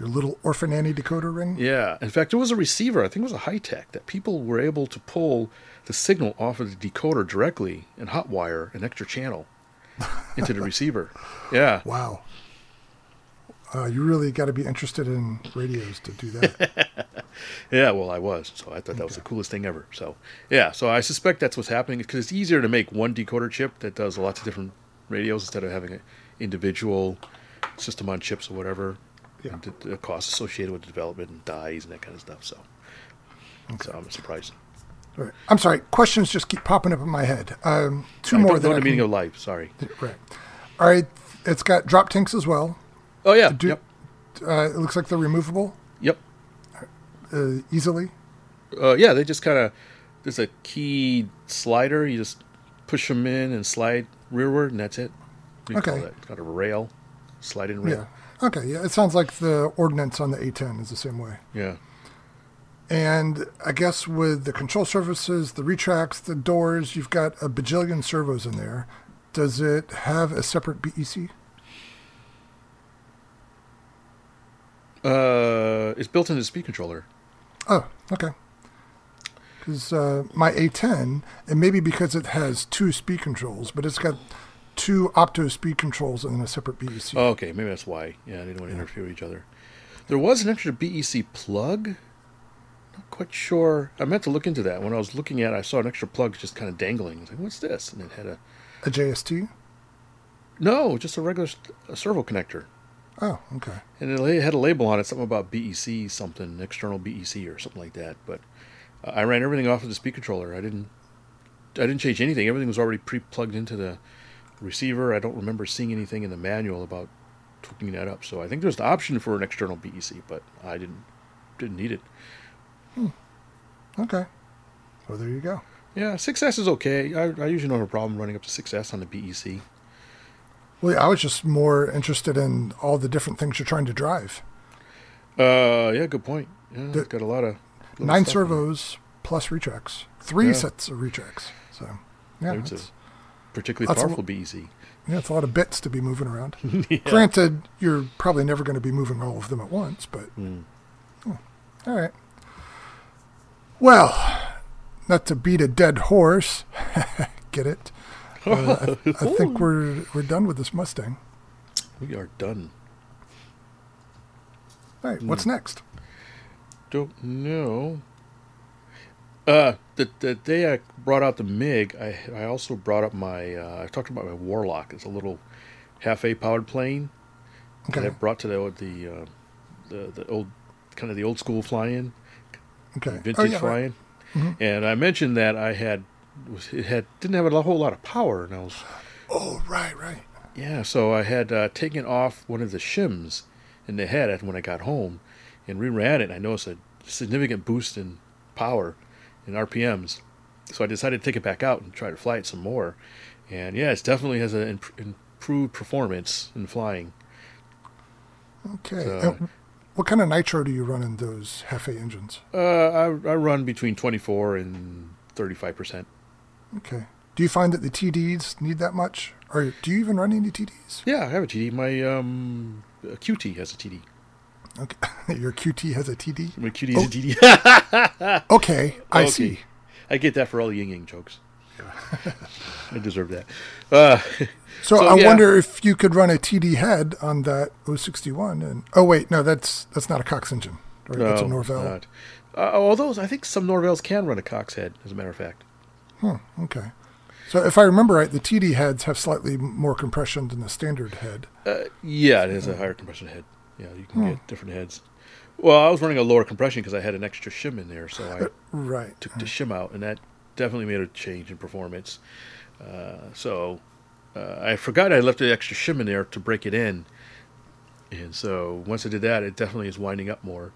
Your little orphan Annie decoder ring? Yeah. In fact, it was a receiver. I think it was a high-tech that people were able to pull the signal off of the decoder directly and hotwire an extra channel into the receiver. Yeah. Wow. Uh, you really got to be interested in radios to do that. Yeah, well, I was. So I thought that okay. was the coolest thing ever. So, yeah. So I suspect that's what's happening because it's easier to make one decoder chip that does lots of different radios instead of having an individual system on chips or whatever. Yeah. And the costs associated with development and dies and that kind of stuff. So, okay. so I'm surprised. All right. I'm sorry. Questions just keep popping up in my head. Um, two I more. Don't know the meaning of life. Sorry. Right. All right. It's got drop tanks as well. Oh yeah. Do, yep. Uh, it looks like they're removable. Yep. Uh, easily. Uh, yeah. They just kind of. There's a key slider. You just push them in and slide rearward, and that's it. You okay. Call that? It's got a rail, slide in rail. Yeah. Okay, yeah, it sounds like the ordnance on the A ten is the same way. Yeah. And I guess with the control surfaces, the retracts, the doors, you've got a bajillion servos in there. Does it have a separate B E C? Uh, it's built into the speed controller. Oh, okay. Because uh, my A ten, and maybe because it has two speed controls, but it's got... two opto speed controls and then a separate B E C. Oh, okay, maybe that's why. Yeah, they don't want to yeah. interfere with each other. There was an extra B E C plug. Not quite sure. I meant to look into that. When I was looking at it, I saw an extra plug just kind of dangling. I was like, what's this? And it had a... A J S T? No, just a regular a servo connector. Oh, okay. And it had a label on it, something about B E C something, external B E C or something like that. But uh, I ran everything off of the speed controller. I didn't. I didn't change anything. Everything was already pre-plugged into the... receiver. I don't remember seeing anything in the manual about hooking that up, so I think there's the option for an external B E C, but I didn't didn't need it. Hmm. Okay. Well, there you go. Yeah, six S is okay. I, I usually don't have a problem running up to six S on the B E C. Well, I was just more interested in all the different things you're trying to drive. Uh, yeah, good point. Yeah, the, it's got a lot of nine servos plus retracts, three yeah. sets of retracts. So yeah. Particularly That's powerful B E C. Yeah, it's a lot of bits to be moving around. yeah. Granted, you're probably never going to be moving all of them at once, but... Mm. Oh, all right. Well, not to beat a dead horse. Get it? Uh, I, I think we're we're done with this Mustang. We are done. All right, mm. what's next? Don't know. Uh, the, the day I brought out the MiG, I I also brought up my, uh, I talked about my Warlock. It's a little half-A powered plane okay. that I brought to the the, uh, the the old, kind of the old school fly-in, okay. vintage oh, yeah, fly-in. Right. Mm-hmm. And I mentioned that I had, it had didn't have a whole lot of power. And I was, oh, right, right. Yeah, so I had uh, taken off one of the shims in the head when I got home and re-ran it. And I noticed a significant boost in power. In R P Ms, so I decided to take it back out and try to fly it some more, and yeah, it definitely has an imp- improved performance in flying. Okay, so, what kind of nitro do you run in those half-A engines? Uh, I, I run between twenty-four and thirty-five percent. Okay. Do you find that the T Ds need that much, or do you even run any T Ds? Yeah, I have a T D. My um, Q T has a T D. Okay. Your Q T has a T D? My Q T has oh. a T D. okay, I okay. see. I get that for all the yin-yang jokes. Yeah. I deserve that. Uh, so, so I yeah. wonder if you could run a T D head on that oh sixty-one. And, oh, wait, no, that's that's not a Cox engine. Right? No, that's a Norvell. Uh, although I think some Norvells can run a Cox head, as a matter of fact. Hmm, okay. So if I remember right, the T D heads have slightly more compression than the standard head. Uh, yeah, it has uh, a higher compression head. Yeah, you can hmm. get different heads. Well, I was running a lower compression because I had an extra shim in there, so I right. took the shim out, and that definitely made a change in performance. Uh, so uh, I forgot I left the extra shim in there to break it in, and so once I did that, it definitely is winding up more.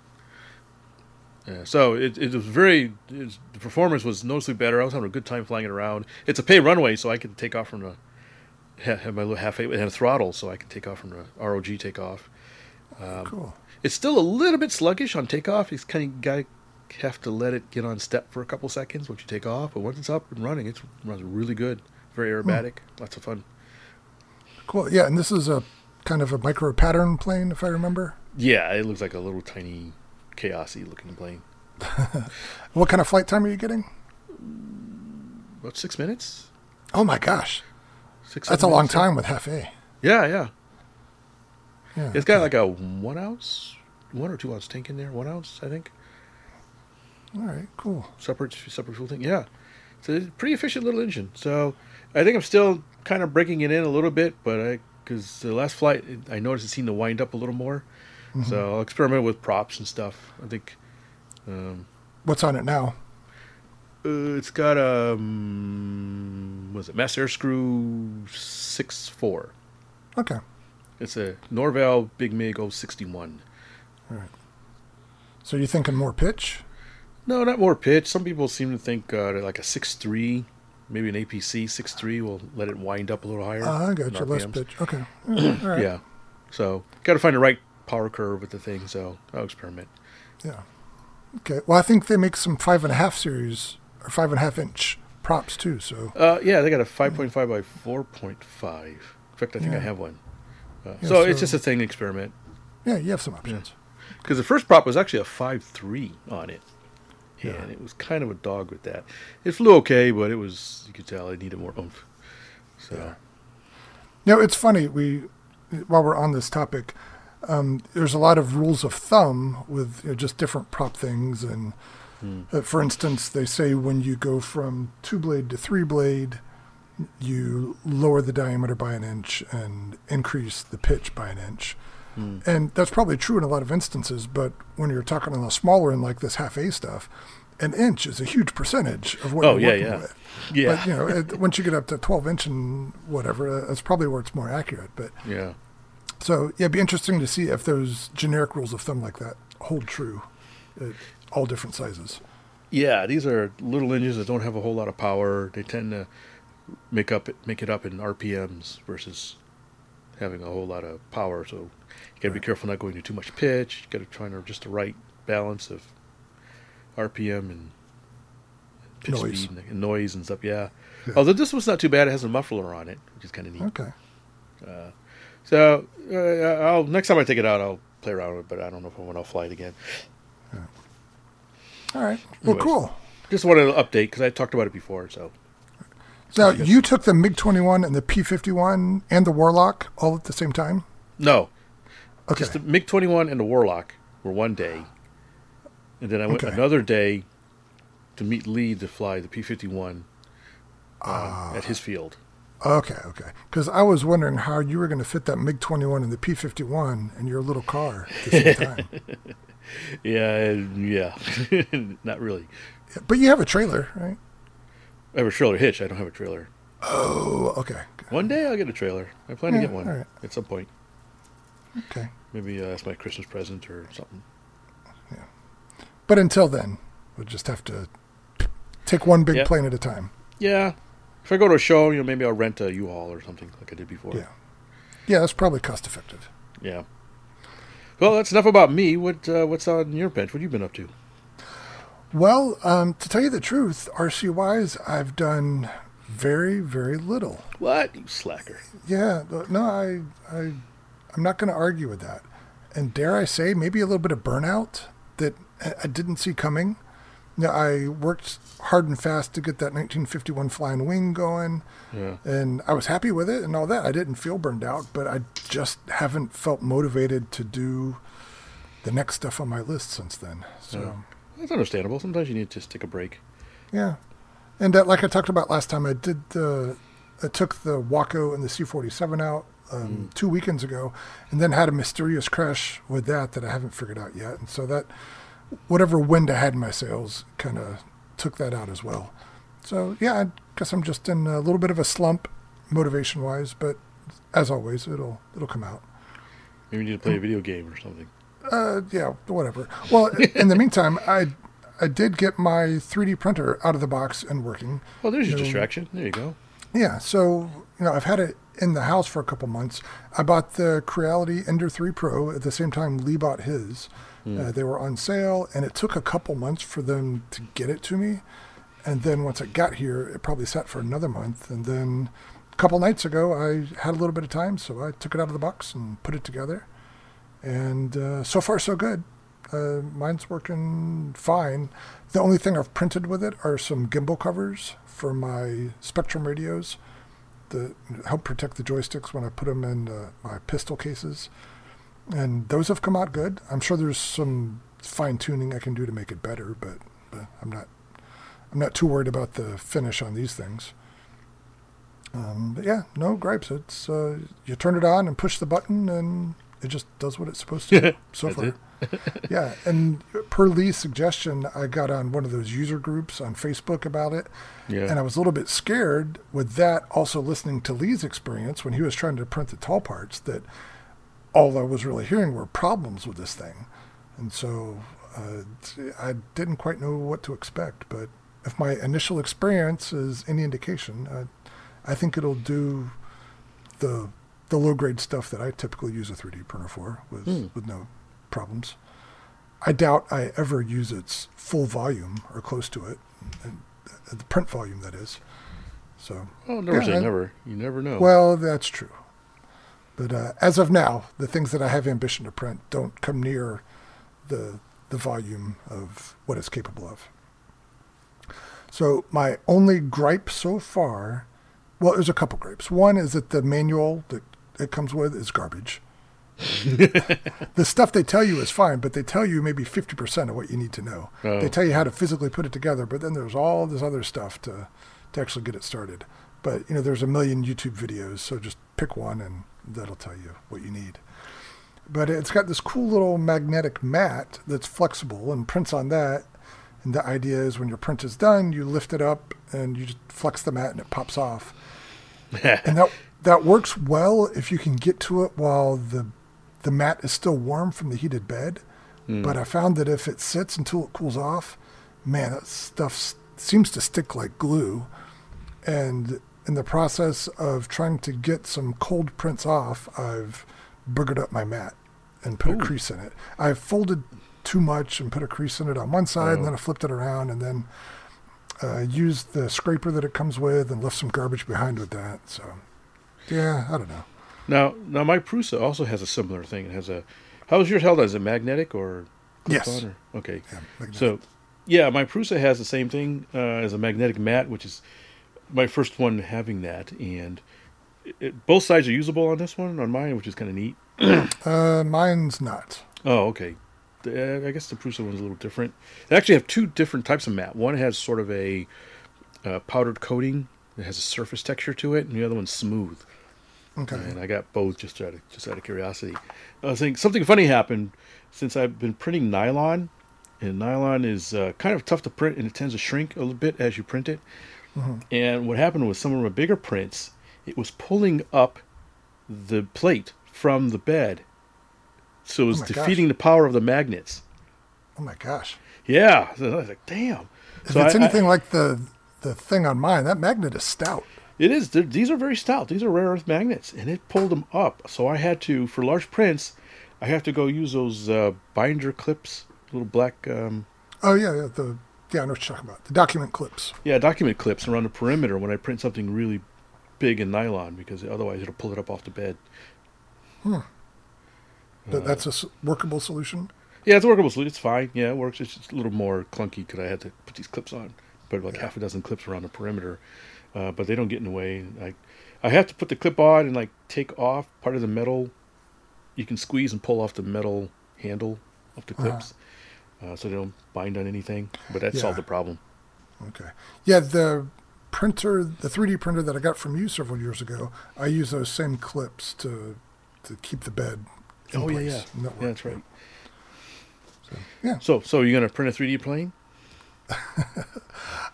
Uh, so it it was very it, the performance was noticeably better. I was having a good time flying it around. It's a pay runway, so I could take off from the have my little half eight and a throttle, so I can take off from a R O G takeoff. Um, cool. It's still a little bit sluggish on takeoff. He's kind of guy have to let it get on step for a couple seconds once you take off, but once it's up and running, it's, it runs really good. Very aerobatic, hmm. lots of fun. Cool. Yeah, and this is a kind of a micro pattern plane, if I remember. Yeah, it looks like a little tiny, chaos-y looking plane. What kind of flight time are you getting? About six minutes. Oh my gosh, six. That's a long time with half A. Yeah, yeah. Yeah. It's got like a one ounce, one or two ounce tank in there. One ounce, I think. All right, cool. Separate, separate fuel tank. Yeah, it's a pretty efficient little engine. So I think I'm still kind of breaking it in a little bit, but I because the last flight I noticed it seemed to wind up a little more. Mm-hmm. So I'll experiment with props and stuff. I think. Um, What's on it now? Uh, it's got a um, was it mass air screw six four. Okay. It's a Norval Big MiG oh sixty-one. All right. So you're thinking more pitch? No, not more pitch. Some people seem to think uh, like a six three, maybe an A P C six three will let it wind up a little higher. Ah, uh, I got you. Less pitch. Okay. All right. Yeah. So got to find the right power curve with the thing. So I'll experiment. Yeah. Okay. Well, I think they make some five and a half series or five and a half inch props too. So. Uh, yeah, they got a five point five yeah. by four point five. In fact, I think yeah. I have one. Uh, yeah, so, so it's just a thing experiment. Yeah, you have some options. Because yeah. the first prop was actually a five three on it. Yeah. And it was kind of a dog with that. It flew okay, but it was, you could tell, it needed more oomph. So. Yeah. You know, it's funny, we, while we're on this topic, um, there's a lot of rules of thumb with you know, just different prop things. And hmm. uh, for instance, they say when you go from two blade to three blade, you lower the diameter by an inch and increase the pitch by an inch. Mm. And that's probably true in a lot of instances, but when you're talking on a smaller end like this half A stuff, an inch is a huge percentage of what oh, you're yeah, working yeah. with. Yeah. But, you know, it, once you get up to twelve inch and whatever, that's probably where it's more accurate. But yeah. So, yeah, it'd be interesting to see if those generic rules of thumb like that hold true at all different sizes. Yeah, these are little engines that don't have a whole lot of power. They tend to make up it, make it up in R P Ms versus having a whole lot of power. So you got to be careful not going to too much pitch. You got to try to just the right balance of R P M and pitch noise. Speed and, and noise and stuff. Yeah. yeah. Although this one's not too bad. It has a muffler on it, which is kind of neat. Okay. Uh, so uh, I'll next time I take it out, I'll play around with it. But I don't know if I want to fly it again. Yeah. All right. Well, anyways, cool. Just wanted to update because I talked about it before. So. Now, you took the MiG twenty-one and the P fifty-one and the Warlock all at the same time? No. Okay. Just the MiG twenty-one and the Warlock were one day. And then I went okay. another day to meet Lee to fly the P fifty-one uh, uh, at his field. Okay, okay. Because I was wondering how you were going to fit that MiG twenty-one and the P fifty-one in your little car at the same time. yeah, yeah. Not really. But you have a trailer, right? I have a trailer hitch. I don't have a trailer. Oh, okay. One day I'll get a trailer. I plan yeah, to get one right. at some point. Okay. Maybe uh, that's my Christmas present or something. Yeah. But until then, we'll just have to take one big yeah. plane at a time. Yeah. If I go to a show, you know, maybe I'll rent a U-Haul or something like I did before. Yeah. Yeah, that's probably cost effective. Yeah. Well, that's enough about me. What uh, what's on your bench? What have you been up to? Well, um, to tell you the truth, R C-wise, I've done very, very little. What? You slacker. Yeah. No, I, I, I'm not going to argue with that. And dare I say, maybe a little bit of burnout that I didn't see coming. Now, I worked hard and fast to get that nineteen fifty-one flying wing going, yeah. and I was happy with it and all that. I didn't feel burned out, but I just haven't felt motivated to do the next stuff on my list since then. So... Yeah. That's understandable. Sometimes you need to just take a break. Yeah. And uh, like I talked about last time, I did the, I took the Waco and the C forty-seven out um, mm. two weekends ago and then had a mysterious crash with that that I haven't figured out yet. And so that, whatever wind I had in my sails kind of took that out as well. So, yeah, I guess I'm just in a little bit of a slump motivation-wise, but as always, it'll it'll come out. Maybe you need to play a video game or something. Uh, yeah, whatever. Well, in the meantime, I I did get my three D printer out of the box and working. Well, there's your um, distraction. There you go. Yeah, so, you know, I've had it in the house for a couple months. I bought the Creality Ender three Pro at the same time Lee bought his. Mm. Uh, they were on sale, and it took a couple months for them to get it to me. And then once it got here, it probably sat for another month. And then a couple nights ago, I had a little bit of time, so I took it out of the box and put it together. And uh, so far, so good. Uh, mine's working fine. The only thing I've printed with it are some gimbal covers for my Spectrum radios that help protect the joysticks when I put them in uh, my pistol cases. And those have come out good. I'm sure there's some fine-tuning I can do to make it better, but, but I'm not I'm not too worried about the finish on these things. Um, but yeah, no gripes. It's uh, you turn it on and push the button, and it just does what it's supposed to do so far. Yeah, and per Lee's suggestion, I got on one of those user groups on Facebook about it, yeah. And I was a little bit scared with that, also listening to Lee's experience when he was trying to print the tall parts, that all I was really hearing were problems with this thing. And so uh, I didn't quite know what to expect, but if my initial experience is any indication, I, I think it'll do the the low-grade stuff that I typically use a three D printer for with, mm. with no problems. I doubt I ever use its full volume or close to it, and, and the print volume, that is. So, well, never yeah, say I, never. You never know. Well, that's true. But uh, as of now, the things that I have ambition to print don't come near the the volume of what it's capable of. So my only gripe so far, well, there's a couple gripes. One is that the manual that it comes with is garbage. The stuff they tell you is fine, but they tell you maybe fifty percent of what you need to know. Oh. They tell you how to physically put it together, but then there's all this other stuff to, to actually get it started. But, you know, there's a million YouTube videos, so just pick one and that'll tell you what you need. But it's got this cool little magnetic mat that's flexible and prints on that. And the idea is when your print is done, you lift it up and you just flex the mat and it pops off. And that that works well if you can get to it while the the mat is still warm from the heated bed. Mm. But I found that if it sits until it cools off, man, that stuff seems to stick like glue. And in the process of trying to get some cold prints off, I've boogered up my mat and put Ooh. a crease in it. I've folded too much and put a crease in it on one side, oh. and then I flipped it around and then uh, used the scraper that it comes with and left some garbage behind with that. So, yeah, I don't know. Now, now my Prusa also has a similar thing. It has a. How is yours held? Is it magnetic or? Yes. Or, okay. Yeah, so, yeah, my Prusa has the same thing uh, as a magnetic mat, which is my first one having that, and it, it, both sides are usable on this one on mine, which is kind of neat. uh, mine's not. Oh, okay. I guess the Prusa one's a little different. They actually have two different types of mat. One has sort of a uh, powdered coating that has a surface texture to it, and the other one's smooth. Okay. And I got both just out of, just out of curiosity. I was thinking something funny happened since I've been printing nylon, and nylon is uh, kind of tough to print, and it tends to shrink a little bit as you print it. Mm-hmm. And what happened was some of my bigger prints, it was pulling up the plate from the bed. So it was oh defeating gosh. the power of the magnets. Oh, my gosh. Yeah. So I was like, damn. If so it's I, anything I, like the the thing on mine, that magnet is stout. It is. They're, these are very stout. These are rare earth magnets, and it pulled them up. So I had to, for large prints, I have to go use those uh, binder clips, little black. Um, oh, yeah, yeah. The, yeah, I know what you're talking about. The document clips. Yeah, document clips around the perimeter when I print something really big in nylon, because otherwise it'll pull it up off the bed. Hmm. That that's a workable solution? Yeah, it's a workable solution. It's fine. Yeah, it works. It's just a little more clunky because I had to put these clips on. But like yeah. half a dozen clips around the perimeter. Uh, but they don't get in the way. I, I have to put the clip on and like take off part of the metal. You can squeeze and pull off the metal handle of the clips uh-huh. uh, so they don't bind on anything. But that yeah. solved the problem. Okay. Yeah, the printer, the three D printer that I got from you several years ago, I use those same clips to to keep the bed In oh, yeah, yeah. yeah, that's right. So, yeah. So, so you're going to print a three D plane?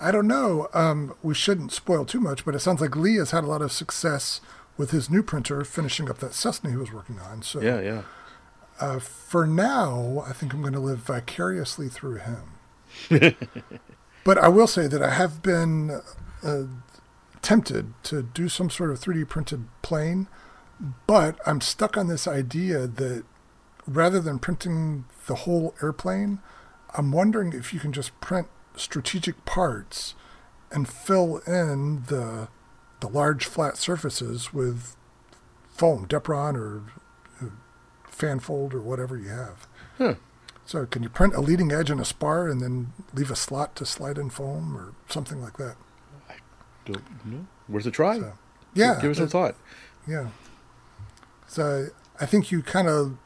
I don't know. Um, we shouldn't spoil too much, but it sounds like Lee has had a lot of success with his new printer finishing up that Cessna he was working on. So, yeah, yeah. Uh, for now, I think I'm going to live vicariously through him. But I will say that I have been uh, tempted to do some sort of three D printed plane, but I'm stuck on this idea that rather than printing the whole airplane, I'm wondering if you can just print strategic parts and fill in the the large flat surfaces with foam, Depron or fan fold or whatever you have. Hmm. So can you print a leading edge and a spar and then leave a slot to slide in foam or something like that? I don't know. Where's a try? So, yeah. Give us a thought. Yeah. So I think you kind of,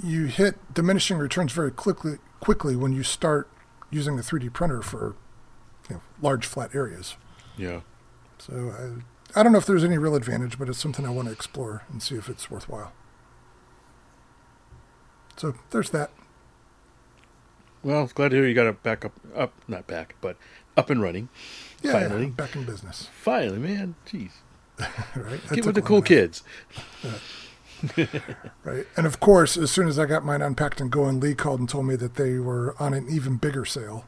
you hit diminishing returns very quickly quickly when you start using the three D printer for, you know, large flat areas. Yeah. So I, I don't know if there's any real advantage, but it's something I want to explore and see if it's worthwhile. So there's that. Well, glad to hear you got it back up, up not back, but up and running. Yeah, finally. Yeah, back in business. Finally, man. Jeez. Right? Get with the cool kids. Yeah. Right. And of course, as soon as I got mine unpacked and going, Lee called and told me that they were on an even bigger sale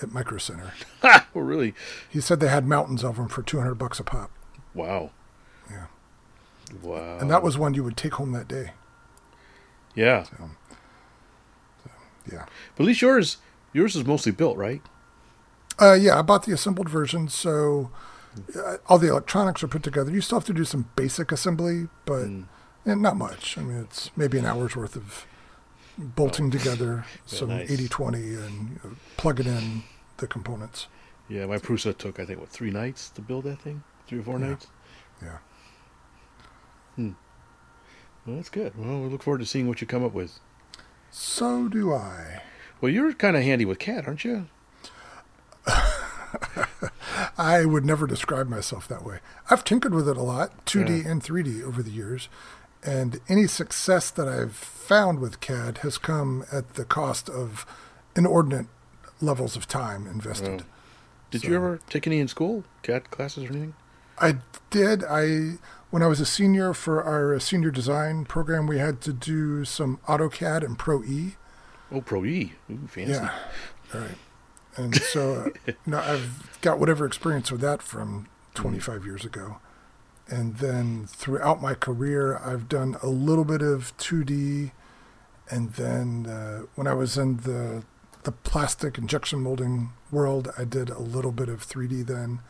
at Micro Center. Oh, really? He said they had mountains of them for two hundred bucks a pop. Wow. Yeah. Wow. And that was one you would take home that day. Yeah. So, so, yeah. But at least yours, yours is mostly built, right? Uh, yeah, I bought the assembled version, so all the electronics are put together. You still have to do some basic assembly, but mm. yeah, not much. I mean, it's maybe an hour's worth of bolting oh. together some nice. eighty twenty and you know, plugging in the components. Yeah, my Prusa took, I think, what, three nights to build that thing? Three or four yeah. nights? Yeah. Hmm. Well, that's good. Well, we look forward to seeing what you come up with. So do I. Well, you're kind of handy with C A D, aren't you? I would never describe myself that way. I've tinkered with it a lot, two D yeah. and three D over the years, and any success that I've found with C A D has come at the cost of inordinate levels of time invested. Well, did so, you ever take any in school, C A D classes or anything? I did. I when I was a senior for our senior design program, we had to do some AutoCAD and Pro E. Oh, Pro E. Ooh, fancy. Yeah. All right. And so uh, you know, I've got whatever experience with that from twenty-five years ago. And then throughout my career, I've done a little bit of two D. And then uh, when I was in the the plastic injection molding world, I did a little bit of three D then.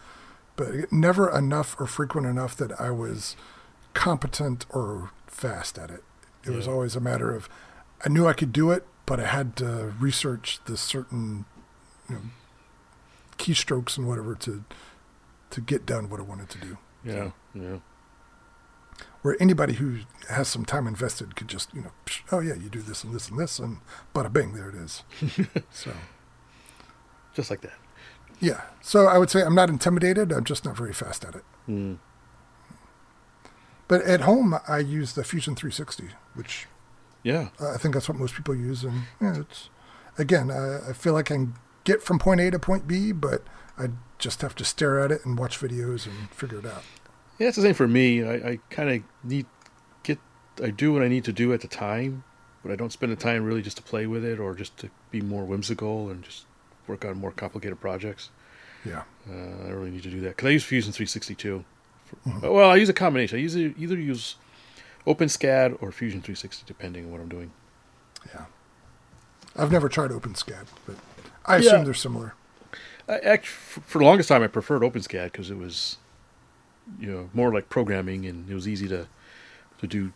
But never enough or frequent enough that I was competent or fast at it. It yeah. was always a matter of, I knew I could do it, but I had to research the certain you know, keystrokes and whatever to to get done what I wanted to do. Yeah, so, yeah. Where anybody who has some time invested could just, you know, psh, oh yeah, you do this and this and this, and bada bing, there it is. So, just like that. Yeah, so I would say I'm not intimidated. I'm just not very fast at it. Mm. But at home, I use the Fusion three sixty, which yeah, uh, I think that's what most people use. And yeah, it's again, I, I feel like I can get from point A to point B, but I just have to stare at it and watch videos and figure it out. Yeah, it's the same for me. I, I kind of need get I do what I need to do at the time, but I don't spend the time really just to play with it or just to be more whimsical and just work on more complicated projects. Yeah. Uh, I really need to do that. Because I use Fusion three sixty too. For, mm-hmm. Well, I use a combination. I use either, either use OpenSCAD or Fusion three sixty, depending on what I'm doing. Yeah. I've never tried OpenSCAD, but I yeah. assume they're similar. I, actually, for the longest time, I preferred OpenSCAD because it was, you know, more like programming and it was easy to to do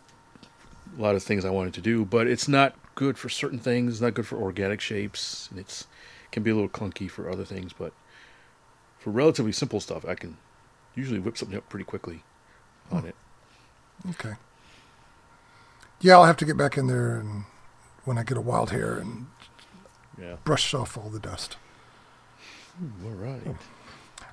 a lot of things I wanted to do. But it's not good for certain things. It's not good for organic shapes. And it's can be a little clunky for other things, but for relatively simple stuff, I can usually whip something up pretty quickly on oh. it. Okay. Yeah, I'll have to get back in there and when I get a wild hair and yeah. brush off all the dust. Ooh, all right. Oh.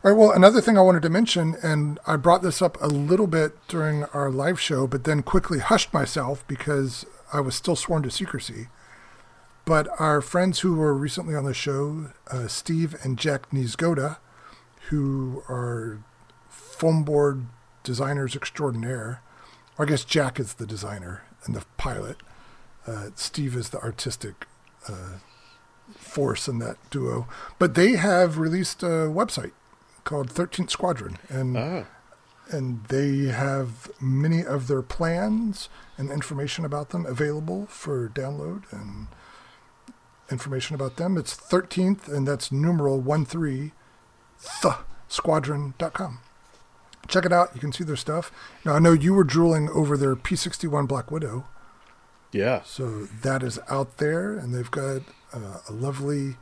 All right, well, another thing I wanted to mention, and I brought this up a little bit during our live show, but then quickly hushed myself because I was still sworn to secrecy. But our friends who were recently on the show, uh, Steve and Jack Niezgoda, who are foam board designers extraordinaire, or I guess Jack is the designer and the pilot. Uh, Steve is the artistic uh, force in that duo. But they have released a website called thirteenth Squadron, and ah. and they have many of their plans and information about them available for download and information about them. It's thirteenth, and that's numeral one three, th squadron dot com. Check it out. You can see their stuff. Now, I know you were drooling over their P sixty-one Black Widow. Yeah. So that is out there, and they've got uh, a lovely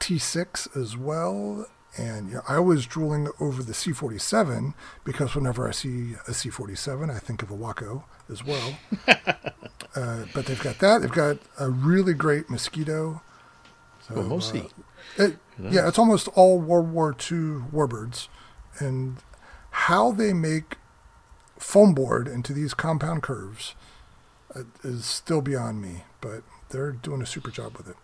T six as well. And you know, I was drooling over the C forty-seven because whenever I see a C forty-seven, I think of a Waco as well. uh, but they've got that. They've got a really great Mosquito. So, well, mostly. Uh, it, nice. Yeah, it's almost all World War Two warbirds. And how they make foam board into these compound curves uh, is still beyond me, but they're doing a super job with it.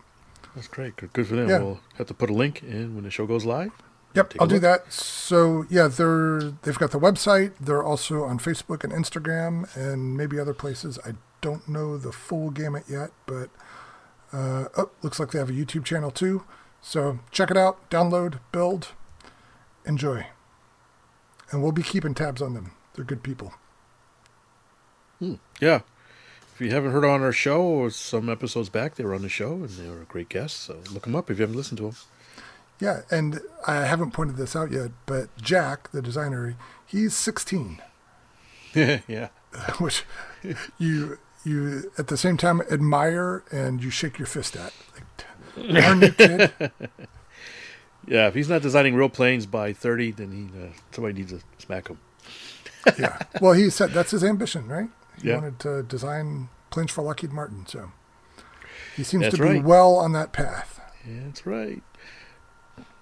That's great. Good, good for them. Yeah. We'll have to put a link in when the show goes live. Yep, I'll do that. So, yeah, they're, they've got the website. They're also on Facebook and Instagram and maybe other places. I don't know the full gamut yet, but uh, oh, looks like they have a YouTube channel too. So check it out, download, build, enjoy. And we'll be keeping tabs on them. They're good people. Hmm. Yeah. If you haven't heard on our show or some episodes back, they were on the show and they were a great guest. So look them up if you haven't listened to them. Yeah, and I haven't pointed this out yet, but Jack, the designer, he's sixteen. Yeah. Which you you at the same time admire and you shake your fist at. Like, darn you, kid. Yeah, if he's not designing real planes by thirty, then he uh, somebody needs to smack him. Yeah. Well, he said that's his ambition, right? He yeah. wanted to design planes for Lockheed Martin, so he seems that's to right. be well on that path. Yeah, that's right.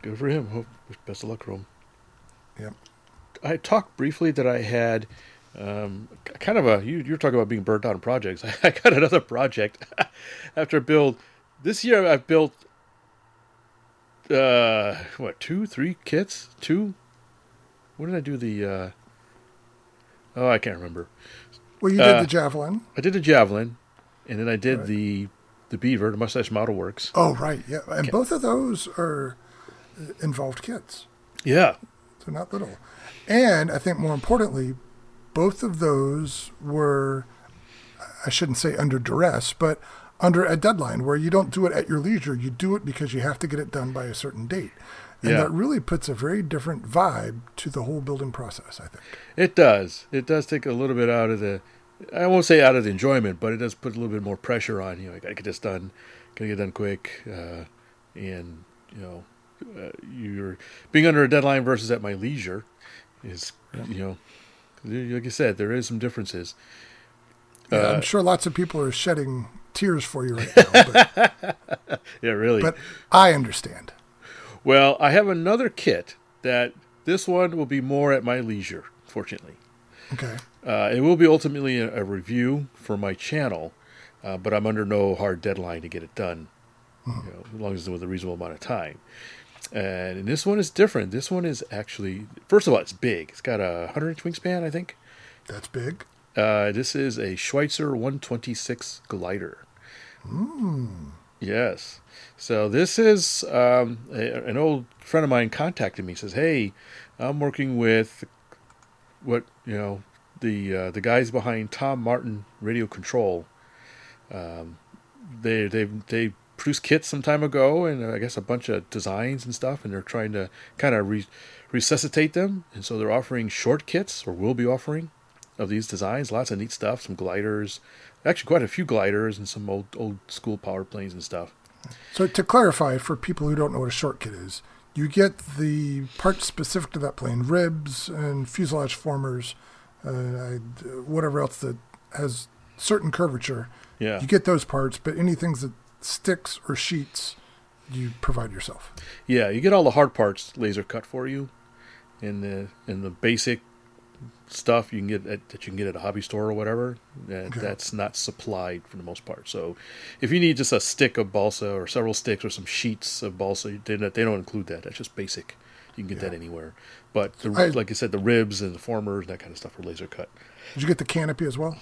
Good for him. Hope best of luck for him. Yep. I talked briefly that I had um, kind of a you, you're talking about being burnt out on projects. I got another project after I build this year. I've built uh, what two, three kits? Two? What did I do? The uh, oh, I can't remember. Well, you did uh, the Javelin. I did the Javelin, and then I did right. the the Beaver, the Mustache Model Works. Oh, right, yeah. And Kit. Both of those are involved kits. Yeah. So not little. And I think more importantly, both of those were, I shouldn't say under duress, but under a deadline where you don't do it at your leisure. You do it because you have to get it done by a certain date. And yeah. that really puts a very different vibe to the whole building process, I think. It does. It does take a little bit out of the, I won't say out of the enjoyment, but it does put a little bit more pressure on you. I got to get this done. Got to get it done quick. Uh, and, you know, uh, you're being under a deadline versus at my leisure is, yeah. you know, like I said, there is some differences. Yeah, uh, I'm sure lots of people are shedding tears for you right now. But, yeah, really. But I understand. Well, I have another kit that this one will be more at my leisure, fortunately. Okay. Uh, it will be ultimately a, a review for my channel, uh, but I'm under no hard deadline to get it done, mm-hmm. you know, as long as it's with a reasonable amount of time. And, and this one is different. This one is actually, first of all, it's big. It's got a one hundred inch wingspan, I think. That's big. Uh, this is a Schweitzer one twenty-six glider. Mm. Yes. So this is, um, a, an old friend of mine contacted me, says, hey, I'm working with what, you know, the, uh, the guys behind Tom Martin Radio Control. Um, they, they, they produced kits some time ago and I guess a bunch of designs and stuff, and they're trying to kind of re- resuscitate them. And so they're offering short kits, or will be offering, of these designs. Lots of neat stuff, some gliders, actually quite a few gliders and some old, old school power planes and stuff. So to clarify for people who don't know what a short kit is, you get the parts specific to that plane, ribs and fuselage formers, uh, whatever else that has certain curvature. Yeah. You get those parts, but anything that sticks or sheets, you provide yourself. Yeah, you get all the hard parts laser cut for you, and the and the basic stuff you can get at, that you can get at a hobby store or whatever, that, okay. that's not supplied for the most part. So if you need just a stick of balsa or several sticks or some sheets of balsa, they don't, they don't include that. That's just basic. You can get yeah. that anywhere. But the, I, like I said, the ribs and the formers, that kind of stuff, are laser cut. Did you get the canopy as well?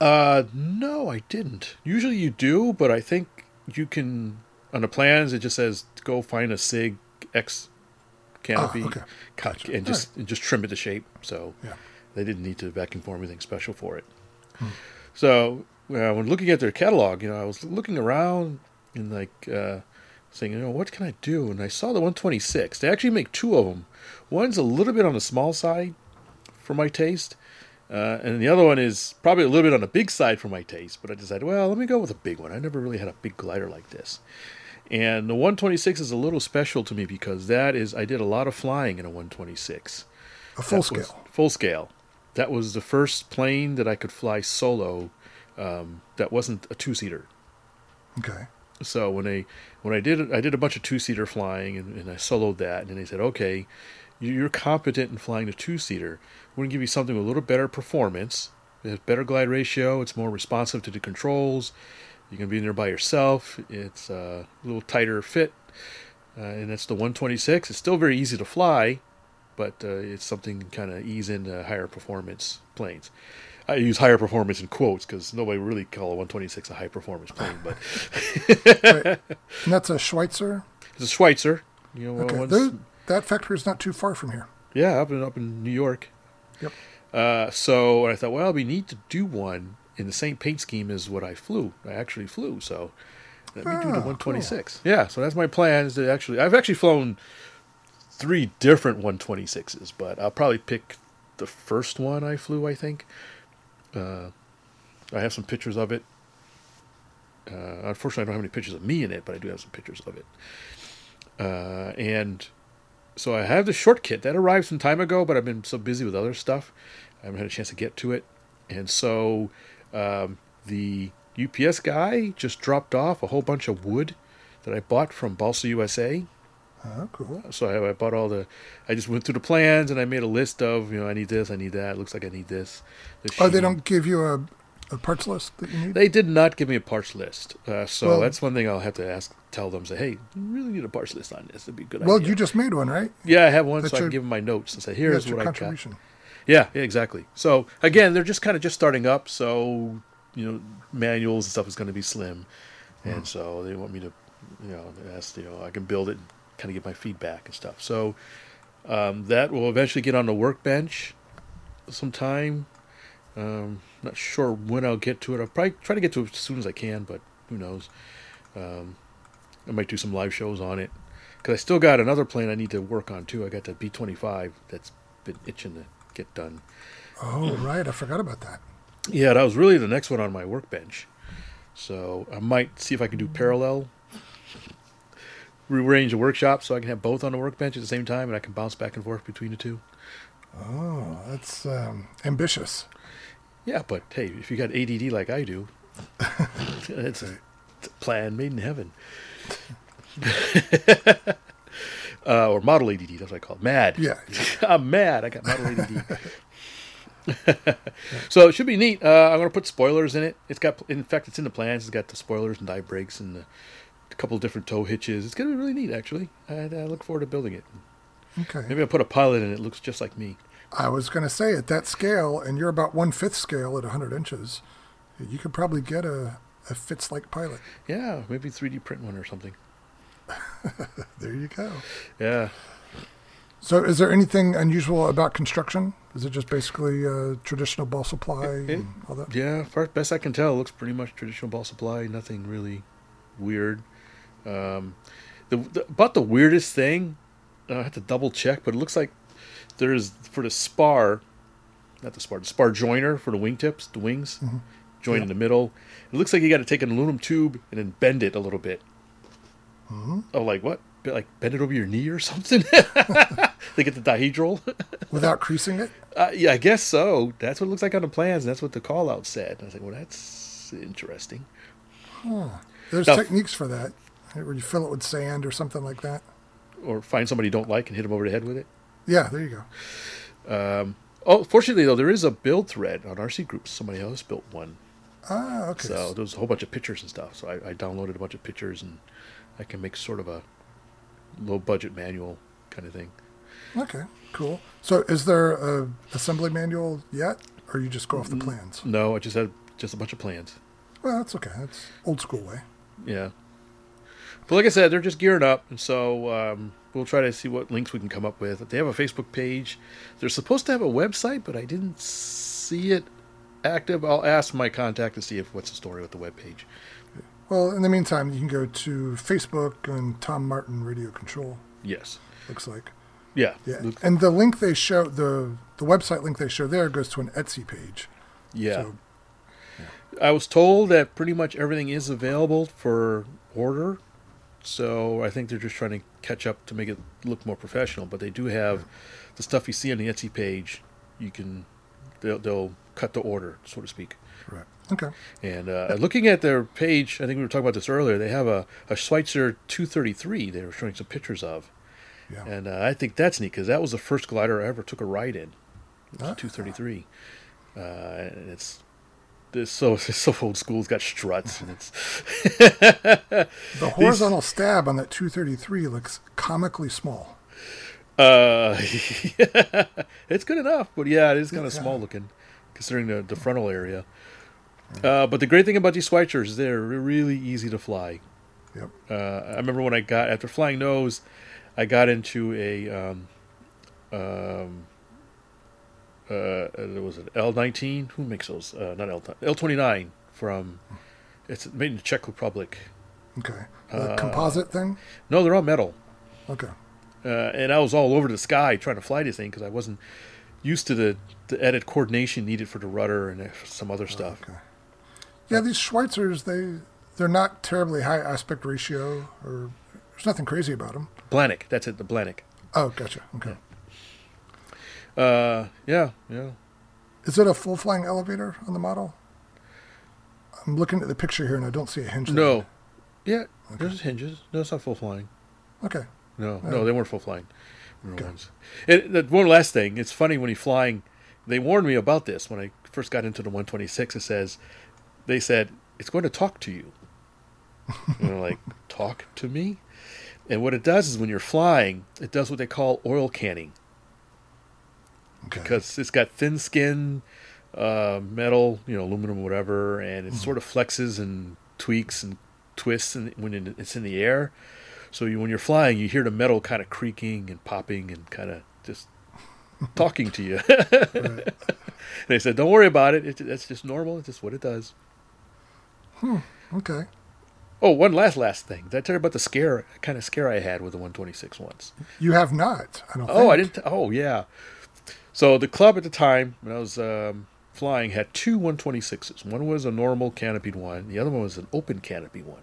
Uh, no, I didn't. Usually you do, but I think you can, on the plans, it just says, go find a SIG X canopy, oh, okay. Gotcha. and just right. and just trim it to shape. So yeah. they didn't need to vacuum form anything special for it. Hmm. So uh, when looking at their catalog, you know, I was looking around and like uh, saying, you know, what can I do? And I saw the one twenty-six. They actually make two of them. One's a little bit on the small side for my taste. Uh, and the other one is probably a little bit on the big side for my taste, but I decided, well, let me go with a big one. I never really had a big glider like this. And the one twenty-six is a little special to me because that is, I did a lot of flying in a one twenty-six. A full scale. Full scale. That was the first plane that I could fly solo um, that wasn't a two-seater. Okay. So when I, when I did I did a bunch of two-seater flying, and, and I soloed that, and then they said, okay, you're competent in flying a two-seater. We're going to give you something with a little better performance. It has better glide ratio. It's more responsive to the controls. You can be in there by yourself. It's a little tighter fit. Uh, and that's the one twenty-six. It's still very easy to fly, but uh, it's something kind of ease into higher performance planes. I use higher performance in quotes because nobody really call a one twenty-six a high-performance plane. But right. And that's a Schweitzer? It's a Schweitzer. You know, okay. That factory is not too far from here. Yeah, I've been up in New York. Yep. Uh, so I thought, well, we need to do one in the same paint scheme as what I flew. I actually flew, so let me oh, do the one twenty-six. Cool. Yeah, so that's my plan. Is to actually, I've actually flown three different one twenty-sixes, but I'll probably pick the first one I flew, I think. Uh, I have some pictures of it. Uh, unfortunately, I don't have any pictures of me in it, but I do have some pictures of it. Uh, and... So I have the short kit. That arrived some time ago, but I've been so busy with other stuff. I haven't had a chance to get to it. And so um, the U P S guy just dropped off a whole bunch of wood that I bought from Balsa U S A. Oh, cool. So I, I bought all the... I just went through the plans, and I made a list of, you know, I need this, I need that. It looks like I need this. this oh, sheet. They don't give you a, a parts list that you need? They did not give me a parts list. Uh, so well, that's one thing I'll have to ask. Tell them, say, hey, you really need a parts list on this. It'd be a good well, idea. Well, you just made one, right? Yeah, I have one, that's so your, I can give them my notes and say, here's what I got. Yeah, yeah, exactly. So, again, they're just kind of just starting up, so, you know, manuals and stuff is going to be slim. Mm. And so they want me to, you know, ask, you know, I can build it and kind of get my feedback and stuff. So um, that will eventually get on the workbench sometime. Um, not sure when I'll get to it. I'll probably try to get to it as soon as I can, but who knows. Um I might do some live shows on it because I still got another plane I need to work on too. I got that B twenty-five that's been itching to get done. Oh, right. I forgot about that. Yeah, that was really the next one on my workbench. So I might see if I can do parallel, rearrange the workshop so I can have both on the workbench at the same time and I can bounce back and forth between the two. Oh, that's um, ambitious. Yeah, but hey, if you got A D D like I do, it's a plan made in heaven. uh, or model A D D, that's what I call it. Mad. Yeah, I'm mad. I got model A D D. So it should be neat. Uh, I'm going to put spoilers in it. It's got, in fact, it's in the plans. It's got the spoilers and dive brakes and the, a couple of different tow hitches. It's going to be really neat, actually. I, I look forward to building it. Okay. Maybe I'll put a pilot in it. It looks just like me. I was going to say, at that scale, and you're about one fifth scale at one hundred inches, you could probably get a. A fits like pilot. Yeah, maybe three D print one or something. There you go. Yeah. So is there anything unusual about construction? Is it just basically uh, traditional Balsa ply it, it, and all that? Yeah, far, best I can tell, it looks pretty much traditional Balsa ply. Nothing really weird. Um, the, the About the weirdest thing, uh, I have to double check, but it looks like there's, for the spar, not the spar, the spar joiner for the wingtips, the wings, mm-hmm. join yeah. in the middle. It looks like you got to take an aluminum tube and then bend it a little bit. Mm-hmm. Oh, like what? Like bend it over your knee or something? They get the dihedral. Without creasing it? Uh, yeah, I guess so. That's what it looks like on the plans. That's what the call-out said. And I was like, well, that's interesting. Huh. There's now, techniques for that, where you fill it with sand or something like that. Or find somebody you don't like and hit them over the head with it. Yeah, there you go. Um, oh, fortunately, though, there is a build thread on R C Groups. Somebody else built one. Ah, okay. So there's a whole bunch of pictures and stuff. So I, I downloaded a bunch of pictures, and I can make sort of a low-budget manual kind of thing. Okay, cool. So is there a assembly manual yet, or you just go off the plans? No, I just had just a bunch of plans. Well, that's okay. That's old-school way. Yeah. But like I said, they're just gearing up, and so um, we'll try to see what links we can come up with. They have a Facebook page. They're supposed to have a website, but I didn't see it active. I'll ask my contact to see if what's the story with the webpage. Well, in the meantime, you can go to Facebook and Tom Martin Radio Control. Yes. Looks like. Yeah. Yeah. Looks- and the link they show, the the website link they show there goes to an Etsy page. Yeah. So, yeah. I was told that pretty much everything is available for order. So I think they're just trying to catch up to make it look more professional. But they do have the stuff you see on the Etsy page. You can they'll, they'll cut the order, so to speak. Right. Okay. And uh, looking at their page, I think we were talking about this earlier. They have a, a Schweitzer two thirty-three. They were showing some pictures of. Yeah. And uh, I think that's neat because that was the first glider I ever took a ride in. It was ah. two thirty-three. Uh, and it's. It's so, it's so old school. It's got struts. And it's the horizontal stab on that two thirty-three looks comically small. Uh, yeah, it's good enough, but yeah, it is kind of yeah. small looking considering the, the frontal area. Uh, but the great thing about these Schweitzers is they're really easy to fly. Yep. Uh, I remember when I got, after flying those, I got into a, um, um, Uh, it was an L nineteen. Who makes those? Uh, not L L twenty-nine from. It's made in the Czech Republic. Okay. The uh, composite thing? No, they're all metal. Okay. Uh, and I was all over the sky trying to fly this thing because I wasn't used to the, the added coordination needed for the rudder and some other stuff. Okay. Yeah, these Schweitzers, they they're not terribly high aspect ratio, or there's nothing crazy about them. Blanik, that's it. The Blanik. Oh, gotcha. Okay. Yeah. Uh, yeah, yeah. Is it a full-flying elevator on the model? I'm looking at the picture here, and I don't see a hinge. No. Line. Yeah, okay. There's hinges. No, it's not full-flying. Okay. No, no, they weren't full-flying. Okay. And the one last thing. It's funny when you're flying. They warned me about this when I first got into the one twenty-six. It says, they said, it's going to talk to you. And I'm like, talk to me? And what it does is when you're flying, it does what they call oil canning. Okay. Because it's got thin skin, uh, metal, you know, aluminum, whatever, and it mm-hmm. sort of flexes and tweaks and twists and when it's in the air. So you, when you're flying, you hear the metal kind of creaking and popping and kind of just talking to you. Right. They said, "Don't worry about it. It's, it's just normal. It's just what it does." Hmm. Okay. Oh, one last, last thing. Did I tell you about the scare, kind of scare I had with the one twenty-six once? You have not. I don't. Oh, think. I didn't. T- oh, yeah. So the club at the time, when I was um, flying, had two one twenty-sixes. One was a normal canopied one. The other one was an open canopy one.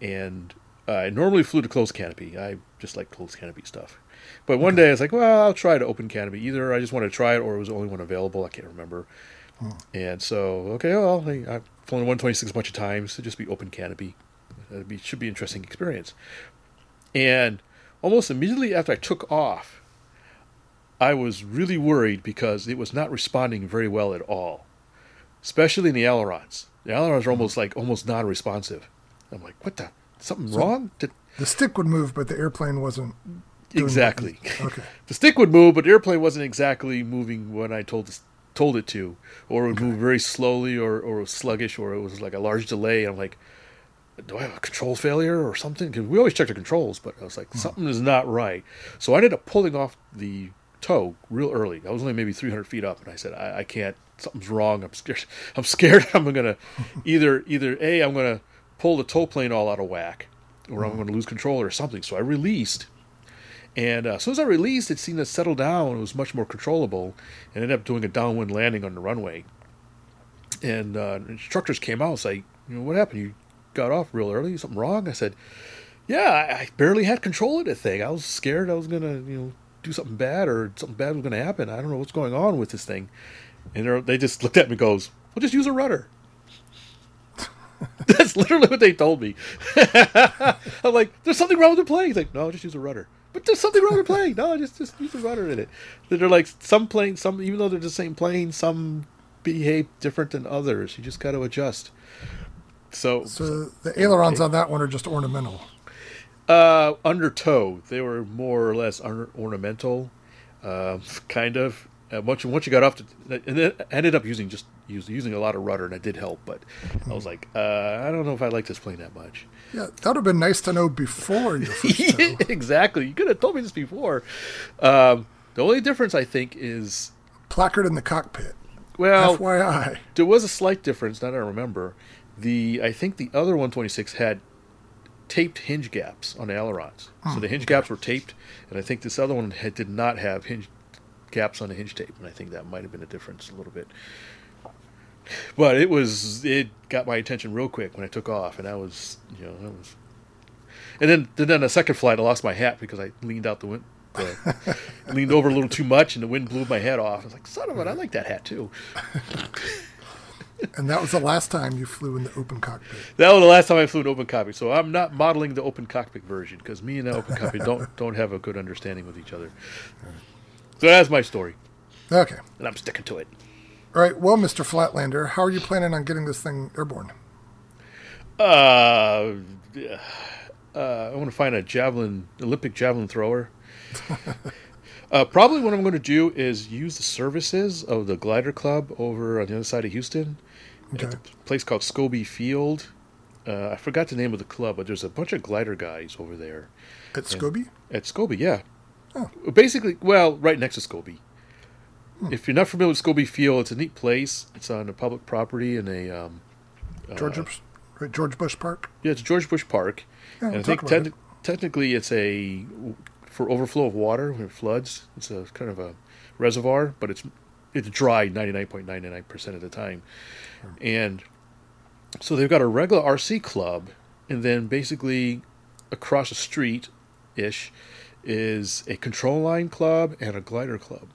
And uh, I normally flew to closed canopy. I just like closed canopy stuff. But one okay. day I was like, well, I'll try to open canopy. Either I just want to try it or it was the only one available. I can't remember. Hmm. And so, okay, well, I've flown one twenty-six a bunch of times. So just be open canopy. It be, should be an interesting experience. And almost immediately after I took off, I was really worried because it was not responding very well at all, especially in the ailerons. The ailerons are almost like almost non-responsive. I'm like, what the? Something so wrong? Did... The stick would move, but the airplane wasn't. Exactly. Anything. Okay. The stick would move, but the airplane wasn't exactly moving when I told told it to, or it would okay. move very slowly, or or sluggish, or it was like a large delay. I'm like, do I have a control failure or something? Because we always check the controls, but I was like, hmm. something is not right. So I ended up pulling off the toe real early. I was only maybe three hundred feet up, and I said, I, I can't. Something's wrong. I'm scared. I'm scared. I'm gonna either either a I'm gonna pull the toe plane all out of whack, or mm-hmm. I'm gonna lose control or something. So I released, and uh, as soon as I released, it seemed to settle down. It was much more controllable, and ended up doing a downwind landing on the runway. And uh, instructors came out and said, you know, what happened? You got off real early. Something wrong? I said, yeah, I, I barely had control of the thing. I was scared. I was gonna, you know. do something bad or something bad was going to happen. I don't know what's going on with this thing. And they just looked at me and goes, we'll just use a rudder. That's literally what they told me. I'm like, there's something wrong with the plane. He's like, no, just use a rudder. But there's something wrong with the plane. No, just just use a rudder in it. They're like, some planes, some, even though they're the same plane, some behave different than others. You just got to adjust. So, so the ailerons okay. on that one are just ornamental. Uh, under tow, they were more or less ornamental, uh, kind of. uh, once you once you got off, to, and then I ended up using just using a lot of rudder, and it did help. But mm-hmm. I was like, uh, I don't know if I like this plane that much. Yeah, that would have been nice to know before your first time. Exactly. You could have told me this before. Um, the only difference, I think, is placard in the cockpit. Well, F Y I, there was a slight difference. Now that I remember, the I think the other one twenty-six had taped hinge gaps on the ailerons, mm. so the hinge gaps were taped, and I think this other one had, did not have hinge gaps on the hinge tape, and I think that might have been a difference a little bit. But it was it got my attention real quick when I took off, and I was you know I was, and then and then the second flight I lost my hat because I leaned out the wind. The, leaned over a little too much, and the wind blew my head off. I was like, son of it, I like that hat too. And that was the last time you flew in the open cockpit. That was the last time I flew in open cockpit. So I'm not modeling the open cockpit version because me and the open cockpit don't don't have a good understanding with each other. So that's my story. Okay. And I'm sticking to it. All right. Well, Mister Flatlander, how are you planning on getting this thing airborne? Uh, uh I want to find a javelin, Olympic javelin thrower. Uh, probably what I'm going to do is use the services of the glider club over on the other side of Houston. Okay. At a place called Scobie Field. Uh, I forgot the name of the club, but there's a bunch of glider guys over there. At Scobie? At Scobie, yeah. Oh. Basically, well, right next to Scobie. Hmm. If you're not familiar with Scobie Field, it's a neat place. It's on a public property in a... Um, George, uh, right, George Bush Park? Yeah, it's George Bush Park. Yeah, and I think te- it. technically it's a... for overflow of water when it floods. It's a kind of a reservoir, but it's it's dry ninety-nine point nine nine percent of the time. And so they've got a regular R C club, and then basically across the street-ish is a control line club and a glider club.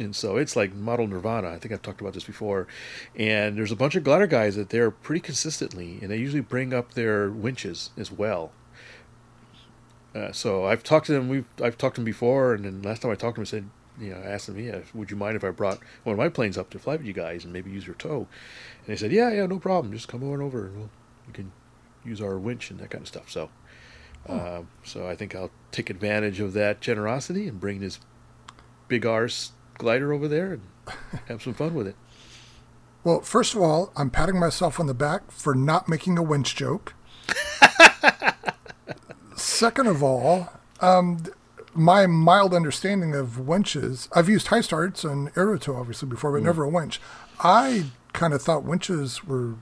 And so it's like model nirvana. I think I've talked about this before. And there's a bunch of glider guys that they're pretty consistently, and they usually bring up their winches as well. Uh, so I've talked to them. We've I've talked to them before, and then last time I talked to them, I said, you know, I asked them, yeah, would you mind if I brought one of my planes up to fly with you guys and maybe use your tow? And they said, yeah, yeah, no problem. Just come on over, and we'll, you can use our winch and that kind of stuff. So, hmm. uh, so I think I'll take advantage of that generosity and bring this big arse glider over there and have some fun with it. Well, first of all, I'm patting myself on the back for not making a winch joke. Second of all, um, my mild understanding of winches, I've used high starts and aerotow obviously before, but mm. never a winch. I kind of thought winches were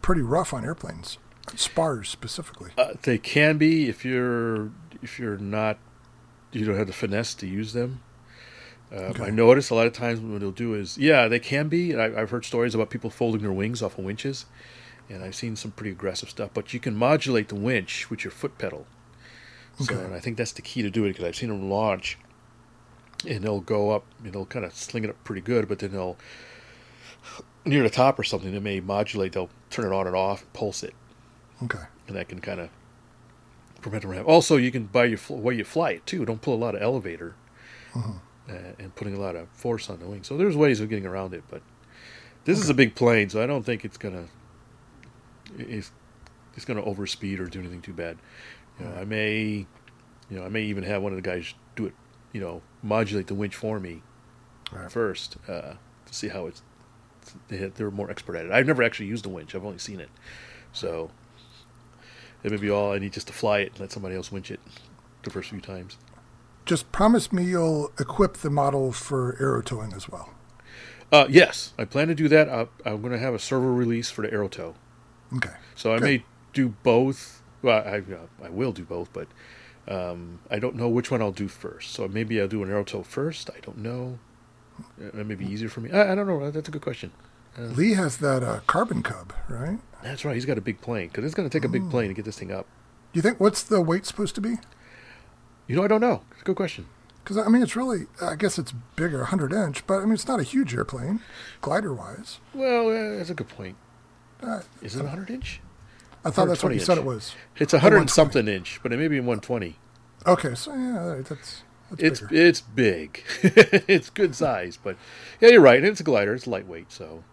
pretty rough on airplanes, spars specifically. Uh, they can be if you're if you're not, you don't have the finesse to use them. Uh, okay. I notice a lot of times what they'll do is, yeah, they can be. I, I've heard stories about people folding their wings off of winches, and I've seen some pretty aggressive stuff. But you can modulate the winch with your foot pedal. Okay. So, and I think that's the key to do it, because I've seen them launch, and they'll go up, and they'll kind of sling it up pretty good, but then they'll, near the top or something, they may modulate, they'll turn it on and off, and pulse it. Okay. And that can kind of prevent them. Also, you can buy your way you fly it, too. Don't pull a lot of elevator uh-huh. uh, and putting a lot of force on the wing. So there's ways of getting around it, but this okay. is a big plane, so I don't think it's going to, it's, it's going to overspeed or do anything too bad. You know, I may, you know, I may even have one of the guys do it, you know, modulate the winch for me right. first uh, to see how it's. They're more expert at it. I've never actually used a winch. I've only seen it, so it may be all I need just to fly it and let somebody else winch it the first few times. Just promise me you'll equip the model for aerotowing as well. Uh, yes, I plan to do that. I'll, I'm going to have a servo release for the aerotow. Okay. So I Good. may do both. Well, I I will do both, but um, I don't know which one I'll do first. So maybe I'll do an aerotow first. I don't know. That may be easier for me. I, I don't know. That's a good question. Uh, Lee has that uh, Carbon Cub, right? That's right. He's got a big plane, because it's going to take mm. a big plane to get this thing up. Do you think, what's the weight supposed to be? You know, I don't know. It's a good question. Because, I mean, it's really, I guess it's bigger, one hundred inch, but, I mean, it's not a huge airplane, glider-wise. Well, uh, that's a good point. Uh, Is it uh, one hundred inch? I thought that's what you inch. said it was. It's one hundred and something inch, but it may be one twenty. Okay, so yeah, that's, that's it's bigger. It's big. It's good size, but yeah, you're right. It's a glider. It's lightweight, so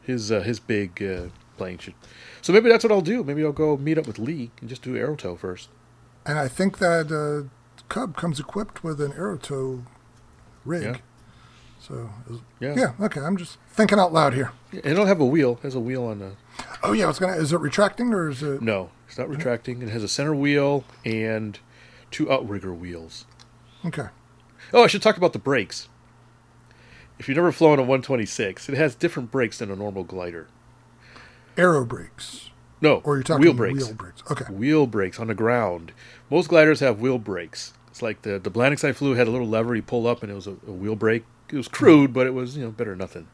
his uh, his big uh, plane should. So maybe that's what I'll do. Maybe I'll go meet up with Lee and just do aerotow first. And I think that uh, Cub comes equipped with an aerotow rig. Yeah. So was, yeah. yeah, okay. I'm just thinking out loud here. It'll have a wheel. It has a wheel on the. Oh yeah, it's gonna. Is it retracting or is it? No, it's not retracting. It has a center wheel and two outrigger wheels. Okay. Oh, I should talk about the brakes. If you've never flown a one twenty-six, it has different brakes than a normal glider. Aero brakes. No, or you're talking wheel brakes. Wheel brakes. Okay. Wheel brakes on the ground. Most gliders have wheel brakes. It's like the the Blaniks I flew had a little lever you pull up and it was a, a wheel brake. It was crude, but it was, you know, better than nothing.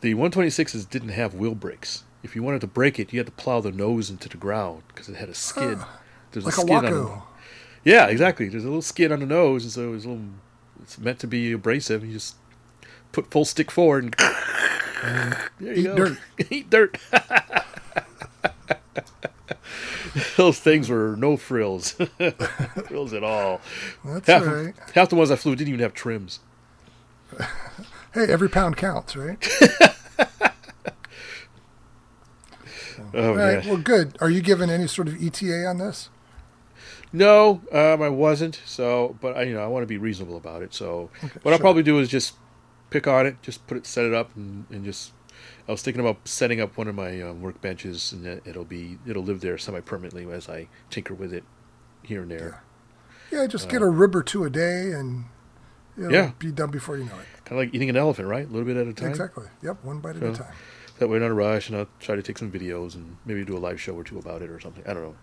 The one twenty-sixes didn't have wheel brakes. If you wanted to brake it, you had to plow the nose into the ground because it had a skid. Uh, There's like a skid a on. Yeah, exactly. There's a little skid on the nose, and so it was a little. It's meant to be abrasive. You just put full stick forward and um, there you eat go. Dirt. Eat dirt. Those things were no frills. Frills at all. That's half, right. Half the ones I flew didn't even have trims. Hey, every pound counts, right? So, oh, all right, man. Well, good. Are you given any sort of E T A on this? No, um, I wasn't. So, but I, you know, I want to be reasonable about it. So, okay, what sure. I'll probably do is just pick on it, just put it, set it up, and, and just. I was thinking about setting up one of my um, workbenches, and it, it'll be it'll live there semi-permanently as I tinker with it here and there. Yeah, yeah just uh, get a rib or two a day, and it'll yeah. be done before you know it. Kind of like eating an elephant, right? A little bit at a time. Exactly. Yep, one bite so, at a time. That way, not a rush, and I'll try to take some videos and maybe do a live show or two about it or something. I don't know.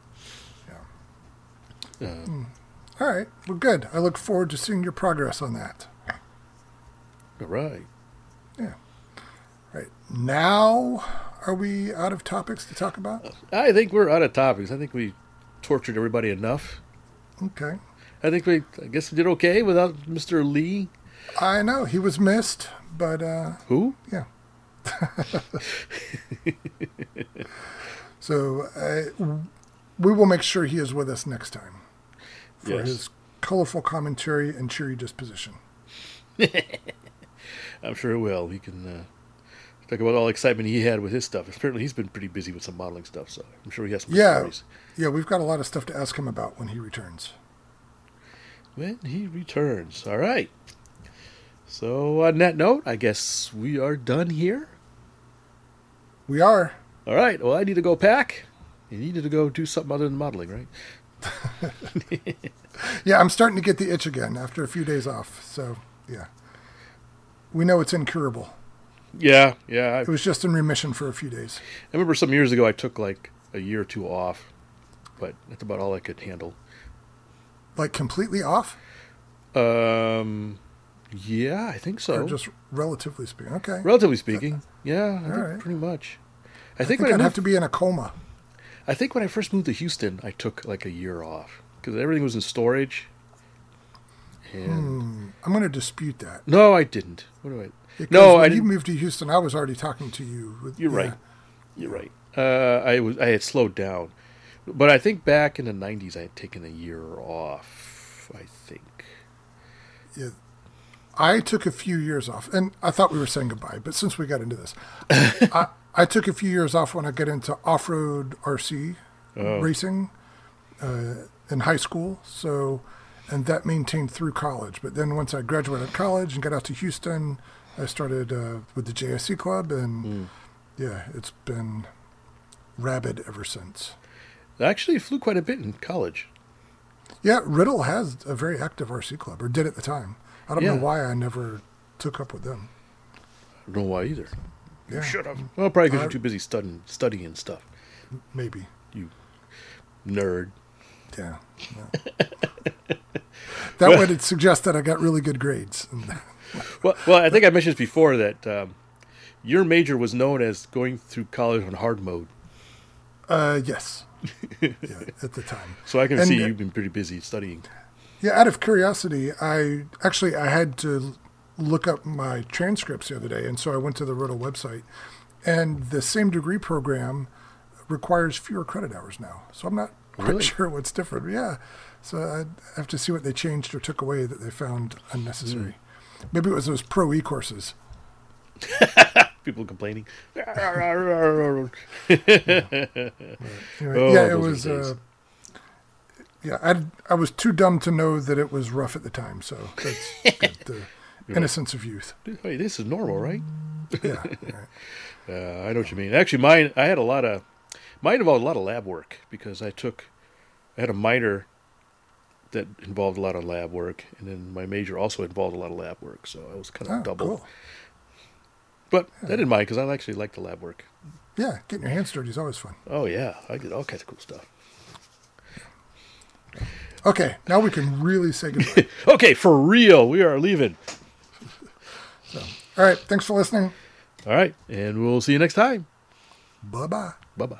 Yeah. Uh, mm. All right. Well, good. I look forward to seeing your progress on that. All right. Yeah. Right. Now, are we out of topics to talk about? I think we're out of topics. I think we tortured everybody enough. Okay. I think we, I guess we did okay without Mister Lee. I know. He was missed, but... Uh, Who? Yeah. So, uh, we will make sure he is with us next time for yes. his colorful commentary and cheery disposition. I'm sure he will. He can... Uh, Talk about all the excitement he had with his stuff. Apparently, he's been pretty busy with some modeling stuff, so I'm sure he has some yeah. stories. Yeah, we've got a lot of stuff to ask him about when he returns. When he returns. All right. So, on that note, I guess we are done here. We are. All right. Well, I need to go pack. You needed to go do something other than modeling, right? Yeah, I'm starting to get the itch again after a few days off. So, yeah. We know it's incurable. Yeah, yeah. I, it was just in remission for a few days. I remember some years ago I took like a year or two off, but that's about all I could handle. Like completely off? Um, yeah, I think so. Or just relatively speaking. Okay. Relatively speaking, that, yeah, I think right. pretty much. I, I think, think I'd moved, have to be in a coma. I think when I first moved to Houston, I took like a year off because everything was in storage. And hmm, I'm going to dispute that. No, I didn't. What do I... Because no, when I you moved to Houston, I was already talking to you. With, you're yeah. right. You're right. Uh, I was. I had slowed down. But I think back in the nineties, I had taken a year off, I think. Yeah. I took a few years off. And I thought we were saying goodbye, but since we got into this, I, I took a few years off when I got into off-road R C oh. racing uh, in high school. So, and that maintained through college. But then once I graduated college and got out to Houston... I started uh, with the J S C club, and mm. yeah, it's been rabid ever since. I actually flew quite a bit in college. Yeah, Riddle has a very active R C club, or did at the time. I don't yeah. know why I never took up with them. I don't know why either. Yeah. You should have. Well, probably because uh, you're too busy studying, studying stuff. Maybe. You nerd. Yeah. yeah. That well, would suggest that I got really good grades. Well, well, I think I mentioned before that um, your major was known as going through college on hard mode. Uh, yes, yeah, at the time. So I can and, see you've been pretty busy studying. Yeah, out of curiosity, I actually I had to look up my transcripts the other day, and so I went to the Riddle website, and the same degree program requires fewer credit hours now. So I'm not quite really? sure what's different. Yeah, so I have to see what they changed or took away that they found unnecessary. Mm. Maybe it was those pro E courses. People complaining. yeah. Yeah. Anyway, oh, yeah, it was. Uh, yeah, I I was too dumb to know that it was rough at the time, so that's good. Uh, you know, innocence of youth. Hey, this is normal, right? Yeah. Right. uh, I know what you mean. Actually, mine, I had a lot of, mine involved a lot of lab work because I took, I had a minor that involved a lot of lab work, and then my major also involved a lot of lab work, so I was kind of oh, double. Cool. But yeah. I didn't mind because I actually like the lab work. Yeah, getting your hands dirty is always fun. Oh, yeah. I did all kinds of cool stuff. Okay, now we can really say goodbye. Okay, for real, we are leaving. So, all right, thanks for listening. All right, and we'll see you next time. Bye-bye. Bye-bye.